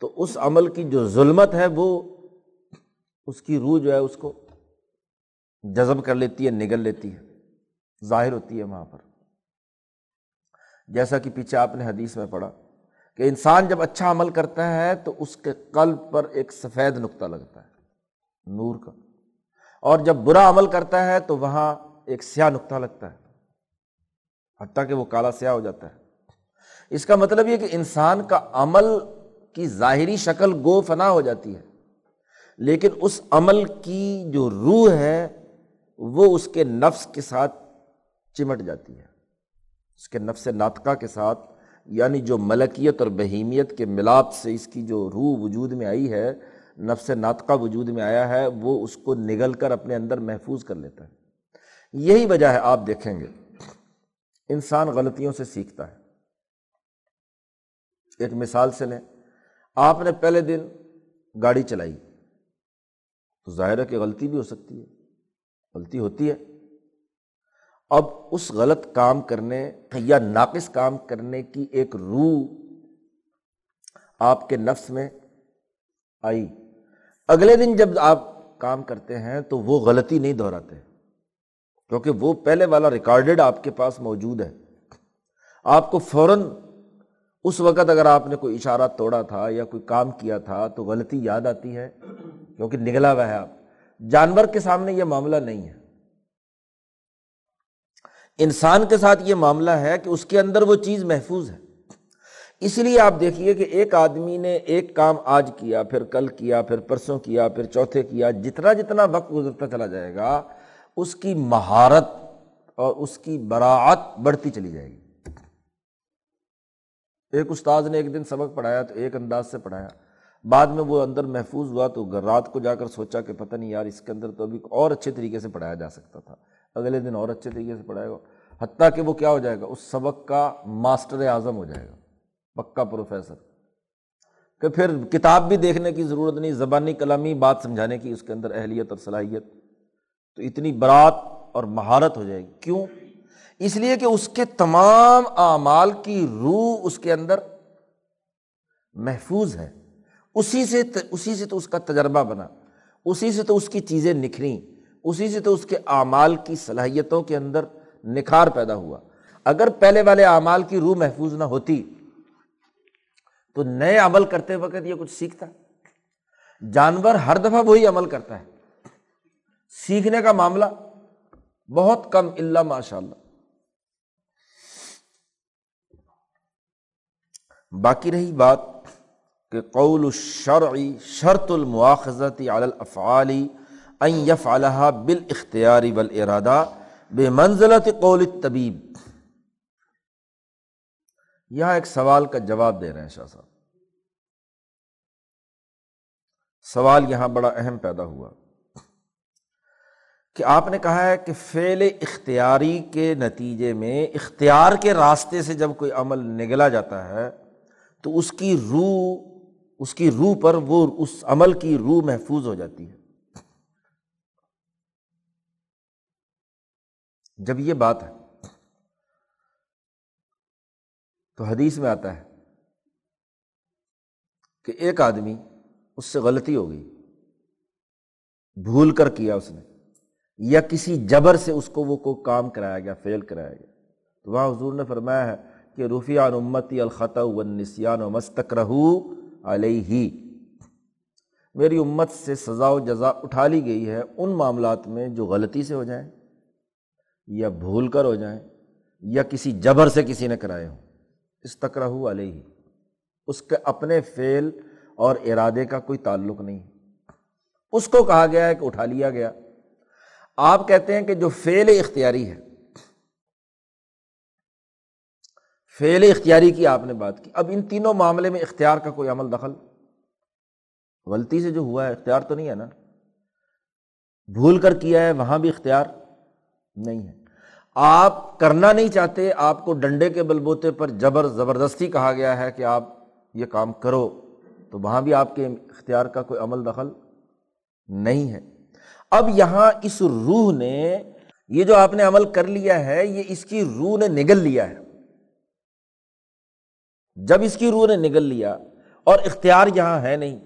تو اس عمل کی جو ظلمت ہے وہ اس کی روح جو ہے اس کو جذب کر لیتی ہے، نگل لیتی ہے، ظاہر ہوتی ہے وہاں پر۔ جیسا کہ پیچھے آپ نے حدیث میں پڑھا کہ انسان جب اچھا عمل کرتا ہے تو اس کے قلب پر ایک سفید نقطہ لگتا ہے نور کا، اور جب برا عمل کرتا ہے تو وہاں ایک سیاہ نقطہ لگتا ہے، حتیٰ کہ وہ کالا سیاہ ہو جاتا ہے۔ اس کا مطلب یہ کہ انسان کا عمل کی ظاہری شکل گو فنا ہو جاتی ہے، لیکن اس عمل کی جو روح ہے وہ اس کے نفس کے ساتھ چمٹ جاتی ہے، اس کے نفس ناطقہ کے ساتھ، یعنی جو ملکیت اور بہیمیت کے ملاپ سے اس کی جو روح وجود میں آئی ہے، نفس ناطقہ وجود میں آیا ہے، وہ اس کو نگل کر اپنے اندر محفوظ کر لیتا ہے۔ یہی وجہ ہے، آپ دیکھیں گے انسان غلطیوں سے سیکھتا ہے۔ ایک مثال سے لیں، آپ نے پہلے دن گاڑی چلائی تو ظاہر ہے کہ غلطی بھی ہو سکتی ہے، غلطی ہوتی ہے۔ اب اس غلط کام کرنے یا ناقص کام کرنے کی ایک روح آپ کے نفس میں آئی، اگلے دن جب آپ کام کرتے ہیں تو وہ غلطی نہیں دہراتے، کیونکہ وہ پہلے والا ریکارڈڈ آپ کے پاس موجود ہے۔ آپ کو فوراً اس وقت اگر آپ نے کوئی اشارہ توڑا تھا یا کوئی کام کیا تھا تو غلطی یاد آتی ہے، کیونکہ نگلا ہوا ہے آپ۔ جانور کے سامنے یہ معاملہ نہیں ہے، انسان کے ساتھ یہ معاملہ ہے کہ اس کے اندر وہ چیز محفوظ ہے۔ اس لیے آپ دیکھیے کہ ایک آدمی نے ایک کام آج کیا، پھر کل کیا، پھر پرسوں کیا، پھر چوتھے کیا، جتنا جتنا وقت گزرتا چلا جائے گا اس کی مہارت اور اس کی براعت بڑھتی چلی جائے گی۔ ایک استاد نے ایک دن سبق پڑھایا تو ایک انداز سے پڑھایا، بعد میں وہ اندر محفوظ ہوا تو رات کو جا کر سوچا کہ پتہ نہیں یار اس کے اندر تو ابھی اور اچھے طریقے سے پڑھایا جا سکتا تھا، اگلے دن اور اچھے طریقے سے پڑھائے گا، حتیٰ کہ وہ کیا ہو جائے گا، اس سبق کا ماسٹر اعظم ہو جائے گا، پکا پروفیسر، کہ پھر کتاب بھی دیکھنے کی ضرورت نہیں، زبانی کلامی بات سمجھانے کی اس کے اندر اہلیت اور صلاحیت، تو اتنی برات اور مہارت ہو جائے گی۔ کیوں؟ اس لیے کہ اس کے تمام اعمال کی روح اس کے اندر محفوظ ہے، اسی سے اسی سے تو اس کا تجربہ بنا، اسی سے تو اس کی چیزیں نکھریں، اسی سے تو اس کے اعمال کی صلاحیتوں کے اندر نکھار پیدا ہوا. اگر پہلے والے اعمال کی روح محفوظ نہ ہوتی تو نئے عمل کرتے وقت یہ کچھ سیکھتا. جانور ہر دفعہ وہی عمل کرتا ہے، سیکھنے کا معاملہ بہت کم، الا ماشاء اللہ. باقی رہی بات کہ قول الشرع شرط المواخذۃ علی الافعال ان یفعلھا بالاختیار والارادہ بمنزلۃ قول الطبیب، یہاں ایک سوال کا جواب دے رہے ہیں شاہ صاحب. سوال یہاں بڑا اہم پیدا ہوا کہ آپ نے کہا ہے کہ فعل اختیاری کے نتیجے میں اختیار کے راستے سے جب کوئی عمل نگلا جاتا ہے تو اس کی روح اس کی روح پر وہ اس عمل کی روح محفوظ ہو جاتی ہے. جب یہ بات ہے تو حدیث میں آتا ہے کہ ایک آدمی اس سے غلطی ہو گئی، بھول کر کیا اس نے، یا کسی جبر سے اس کو وہ کوئی کام کرایا گیا، فیل کرایا گیا، تو وہاں حضور نے فرمایا ہے کہ رفیع عن امتی الخطا والنسیان وما استکرہوا علیہ، میری امت سے سزا و جزا اٹھا لی گئی ہے ان معاملات میں جو غلطی سے ہو جائیں یا بھول کر ہو جائیں یا کسی جبر سے کسی نے کرائے ہوں. استکرہوا علیہ، اس کے اپنے فعل اور ارادے کا کوئی تعلق نہیں، اس کو کہا گیا ہے کہ اٹھا لیا گیا. آپ کہتے ہیں کہ جو فعل اختیاری ہے، فعل اختیاری کی آپ نے بات کی، اب ان تینوں معاملے میں اختیار کا کوئی عمل دخل، غلطی سے جو ہوا ہے اختیار تو نہیں ہے نا، بھول کر کیا ہے وہاں بھی اختیار نہیں ہے. آپ کرنا نہیں چاہتے، آپ کو ڈنڈے کے بلبوتے پر جبر زبردستی کہا گیا ہے کہ آپ یہ کام کرو، تو وہاں بھی آپ کے اختیار کا کوئی عمل دخل نہیں ہے. اب یہاں اس روح نے، یہ جو آپ نے عمل کر لیا ہے، یہ اس کی روح نے نگل لیا ہے. جب اس کی روح نے نگل لیا اور اختیار یہاں ہے نہیں،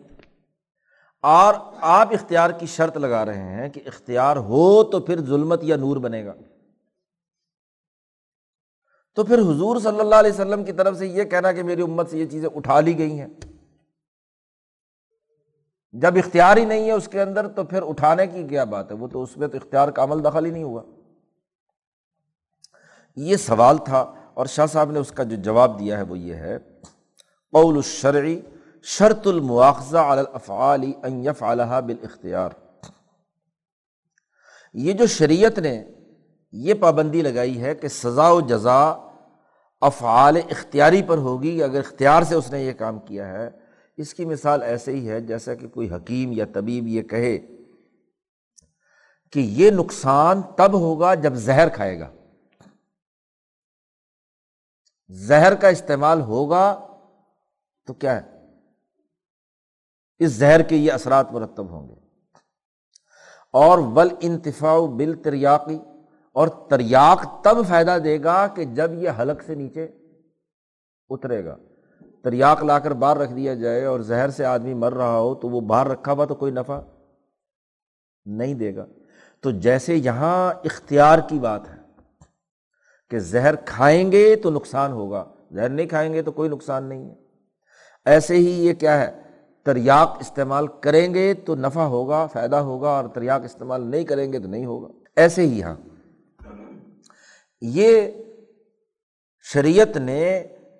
اور آپ اختیار کی شرط لگا رہے ہیں کہ اختیار ہو تو پھر ظلمت یا نور بنے گا، تو پھر حضور صلی اللہ علیہ وسلم کی طرف سے یہ کہنا کہ میری امت سے یہ چیزیں اٹھا لی گئی ہیں، جب اختیار ہی نہیں ہے اس کے اندر تو پھر اٹھانے کی کیا بات ہے، وہ تو اس میں تو اختیار کا عمل دخل ہی نہیں ہوا. یہ سوال تھا، اور شاہ صاحب نے اس کا جو جواب دیا ہے وہ یہ ہے قول الشرع شرط المواخذہ علی الافعال ان یفعلھا بالاختیار. یہ جو شریعت نے یہ پابندی لگائی ہے کہ سزا و جزا افعال اختیاری پر ہوگی، اگر اختیار سے اس نے یہ کام کیا ہے، اس کی مثال ایسے ہی ہے جیسا کہ کوئی حکیم یا طبیب یہ کہے کہ یہ نقصان تب ہوگا جب زہر کھائے گا، زہر کا استعمال ہوگا تو کیا ہے، اس زہر کے یہ اثرات مرتب ہوں گے. اور والانتفاع بالتریاق، اور تریاق تب فائدہ دے گا کہ جب یہ حلق سے نیچے اترے گا. تریاق لا کر باہر رکھ دیا جائے اور زہر سے آدمی مر رہا ہو تو وہ باہر رکھا ہوا تو کوئی نفع نہیں دے گا. تو جیسے یہاں اختیار کی بات ہے کہ زہر کھائیں گے تو نقصان ہوگا، زہر نہیں کھائیں گے تو کوئی نقصان نہیں ہے، ایسے ہی یہ کیا ہے، تریاق استعمال کریں گے تو نفع ہوگا، فائدہ ہوگا، اور تریاق استعمال نہیں کریں گے تو نہیں ہوگا. ایسے ہی یہاں یہ شریعت نے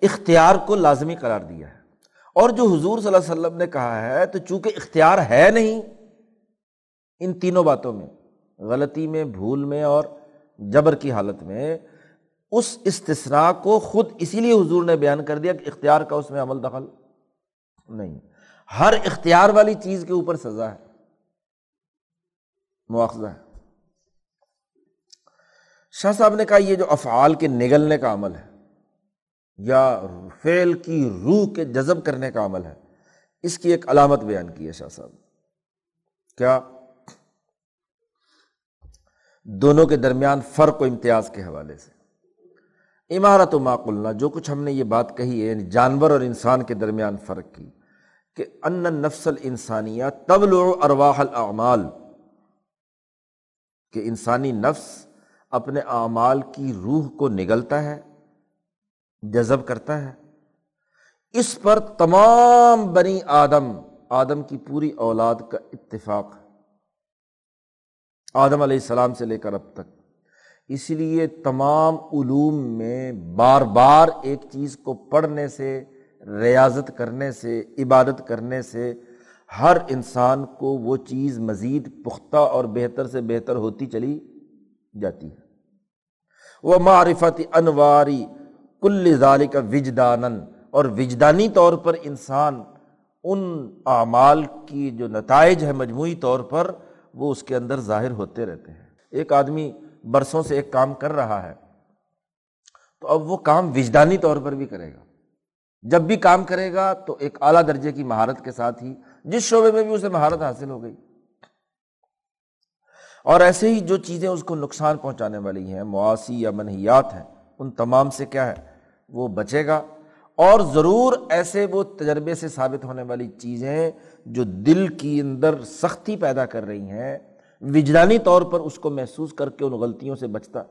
اختیار کو لازمی قرار دیا ہے، اور جو حضور صلی اللہ علیہ وسلم نے کہا ہے تو چونکہ اختیار ہے نہیں ان تینوں باتوں میں، غلطی میں، بھول میں اور جبر کی حالت میں، اس استثناء کو خود اسی لیے حضور نے بیان کر دیا کہ اختیار کا اس میں عمل دخل نہیں. ہر اختیار والی چیز کے اوپر سزا ہے، مواخذہ ہے. شاہ صاحب نے کہا یہ جو افعال کے نگلنے کا عمل ہے یا فعل کی روح کے جذب کرنے کا عمل ہے، اس کی ایک علامت بیان کی ہے شاہ صاحب، کیا؟ دونوں کے درمیان فرق و امتیاز کے حوالے سے. عمارت و معقلنا، جو کچھ ہم نے یہ بات کہی ہے، یعنی جانور اور انسان کے درمیان فرق کی، کہ ان النفس الانسانیہ تبلع ارواح الاعمال، کہ انسانی نفس اپنے اعمال کی روح کو نگلتا ہے، جذب کرتا ہے، اس پر تمام بنی آدم، آدم کی پوری اولاد کا اتفاق، آدم علیہ السلام سے لے کر اب تک۔ اس لیے تمام علوم میں بار بار ایک چیز کو پڑھنے سے، ریاضت کرنے سے، عبادت کرنے سے ہر انسان کو وہ چیز مزید پختہ اور بہتر سے بہتر ہوتی چلی جاتی ہے۔ وَمَعْرِفَةِ أَنْوَارِ كُلِّ ذَلِكَ وِجْدَانًا، اور وجدانی طور پر انسان ان اعمال کی جو نتائج ہے مجموعی طور پر وہ اس کے اندر ظاہر ہوتے رہتے ہیں۔ ایک آدمی برسوں سے ایک کام کر رہا ہے تو اب وہ کام وجدانی طور پر بھی کرے گا، جب بھی کام کرے گا تو ایک اعلیٰ درجے کی مہارت کے ساتھ ہی، جس شعبے میں بھی اسے مہارت حاصل ہو گئی۔ اور ایسے ہی جو چیزیں اس کو نقصان پہنچانے والی ہیں، معاصی یا منہیات ہیں، ان تمام سے کیا ہے وہ بچے گا، اور ضرور ایسے وہ تجربے سے ثابت ہونے والی چیزیں جو دل کی اندر سختی پیدا کر رہی ہیں، وجدانی طور پر اس کو محسوس کر کے ان غلطیوں سے بچتا۔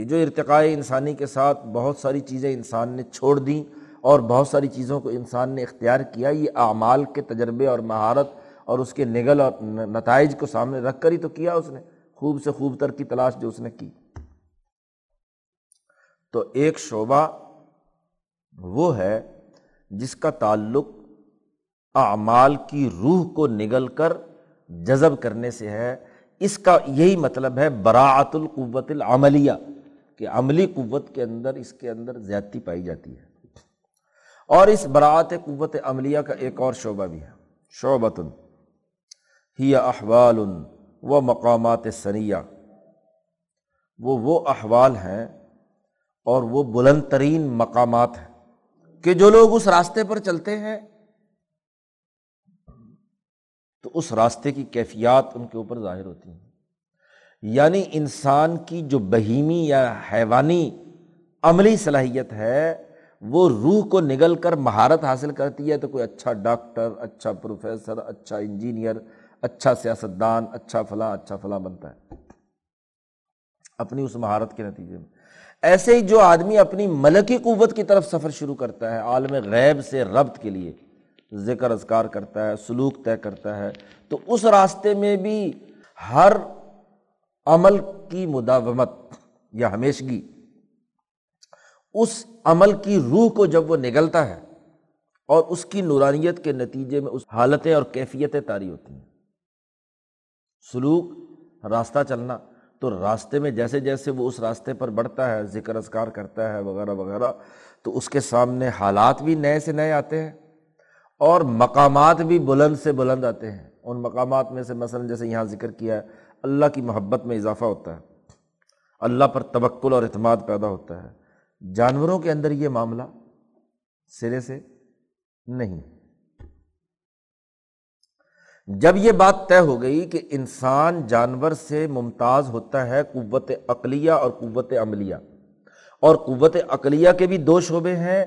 یہ جو ارتقاء انسانی کے ساتھ بہت ساری چیزیں انسان نے چھوڑ دیں اور بہت ساری چیزوں کو انسان نے اختیار کیا، یہ اعمال کے تجربے اور مہارت اور اس کے نگل اور نتائج کو سامنے رکھ کر ہی تو کیا اس نے، خوب سے خوب تر کی تلاش جو اس نے کی۔ تو ایک شعبہ وہ ہے جس کا تعلق اعمال کی روح کو نگل کر جذب کرنے سے ہے، اس کا یہی مطلب ہے براعت القوت العملیہ، کہ عملی قوت کے اندر اس کے اندر زیادتی پائی جاتی ہے۔ اور اس براعت قوت عملیہ کا ایک اور شعبہ بھی ہے، شعبۃ ہی احوال و مقامات ثنیہ، وہ وہ احوال ہیں اور وہ بلند ترین مقامات ہیں کہ جو لوگ اس راستے پر چلتے ہیں تو اس راستے کی کیفیات ان کے اوپر ظاہر ہوتی ہیں۔ یعنی انسان کی جو بہیمی یا حیوانی عملی صلاحیت ہے وہ روح کو نگل کر مہارت حاصل کرتی ہے، تو کوئی اچھا ڈاکٹر، اچھا پروفیسر، اچھا انجینئر، اچھا سیاستدان، اچھا فلاں اچھا فلاں بنتا ہے اپنی اس مہارت کے نتیجے میں۔ ایسے ہی جو آدمی اپنی ملکی قوت کی طرف سفر شروع کرتا ہے، عالم غیب سے ربط کے لیے ذکر اذکار کرتا ہے، سلوک طے کرتا ہے، تو اس راستے میں بھی ہر عمل کی مداومت یا ہمیشگی، اس عمل کی روح کو جب وہ نگلتا ہے اور اس کی نورانیت کے نتیجے میں اس حالتیں اور کیفیتیں طاری ہوتی ہیں۔ سلوک، راستہ چلنا، تو راستے میں جیسے جیسے وہ اس راستے پر بڑھتا ہے، ذکر اذکار کرتا ہے وغیرہ وغیرہ، تو اس کے سامنے حالات بھی نئے سے نئے آتے ہیں اور مقامات بھی بلند سے بلند آتے ہیں۔ ان مقامات میں سے مثلا جیسے یہاں ذکر کیا ہے، اللہ کی محبت میں اضافہ ہوتا ہے، اللہ پر توکل اور اعتماد پیدا ہوتا ہے۔ جانوروں کے اندر یہ معاملہ سرے سے نہیں۔ جب یہ بات طے ہو گئی کہ انسان جانور سے ممتاز ہوتا ہے قوت عقلیہ اور قوت عملیہ، اور قوت عقلیہ کے بھی دو شعبے ہیں،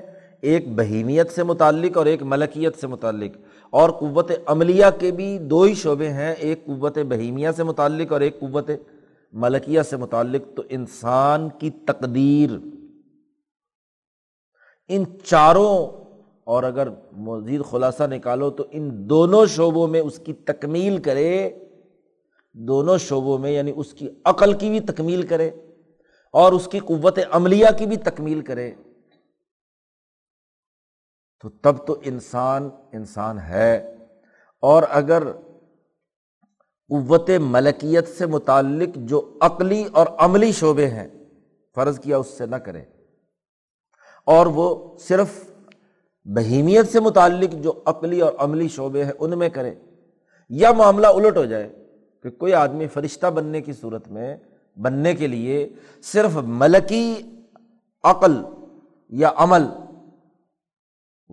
ایک بہیمیت سے متعلق اور ایک ملکیت سے متعلق، اور قوت عملیہ کے بھی دو ہی شعبے ہیں، ایک قوت بہیمیہ سے متعلق اور ایک قوت ملکیہ سے متعلق۔ تو انسان کی تقدیر ان چاروں، اور اگر مزید خلاصہ نکالو تو ان دونوں شعبوں میں اس کی تکمیل کرے، دونوں شعبوں میں، یعنی اس کی عقل کی بھی تکمیل کرے اور اس کی قوت عملیہ کی بھی تکمیل کرے، تو تب تو انسان انسان ہے۔ اور اگر قوت ملکیت سے متعلق جو عقلی اور عملی شعبے ہیں فرض کیا اس سے نہ کرے، اور وہ صرف بہیمیت سے متعلق جو عقلی اور عملی شعبے ہیں ان میں کرے، یا معاملہ الٹ ہو جائے کہ کوئی آدمی فرشتہ بننے کی صورت میں بننے کے لیے صرف ملکی عقل یا عمل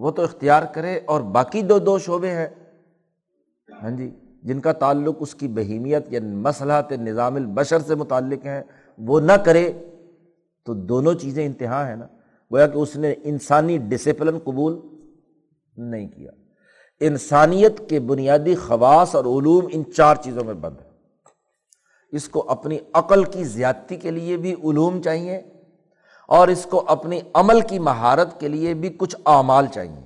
وہ تو اختیار کرے، اور باقی دو دو شعبے ہیں ہاں جی جن کا تعلق اس کی بہیمیت یا مصلحت نظام البشر سے متعلق ہیں وہ نہ کرے، تو دونوں چیزیں انتہا ہیں نا، گویا کہ اس نے انسانی ڈسپلن قبول نہیں کیا۔ انسانیت کے بنیادی خواص اور علوم ان چار چیزوں میں بند ہیں۔ اس کو اپنی عقل کی زیادتی کے لیے بھی علوم چاہیے اور اس کو اپنی عمل کی مہارت کے لیے بھی کچھ اعمال چاہیے۔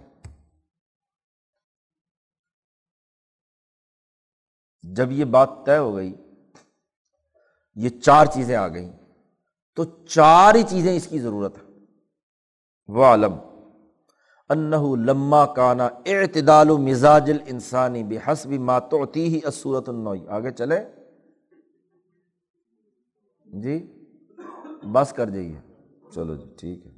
جب یہ بات طے ہو گئی، یہ چار چیزیں آ گئیں، تو چار ہی چیزیں اس کی ضرورت ہے۔ وَعَلَمْ أَنَّهُ لَمَّا كَانَ اعْتِدَالُ مِزَاجِ الْإِنسَانِ بِحَسْبِ مَا تُعْتِيهِ الصُّورَةُ النَّوْعِ، آگے چلیں جی، بس کر جائیے، چلو جی ٹھیک ہے۔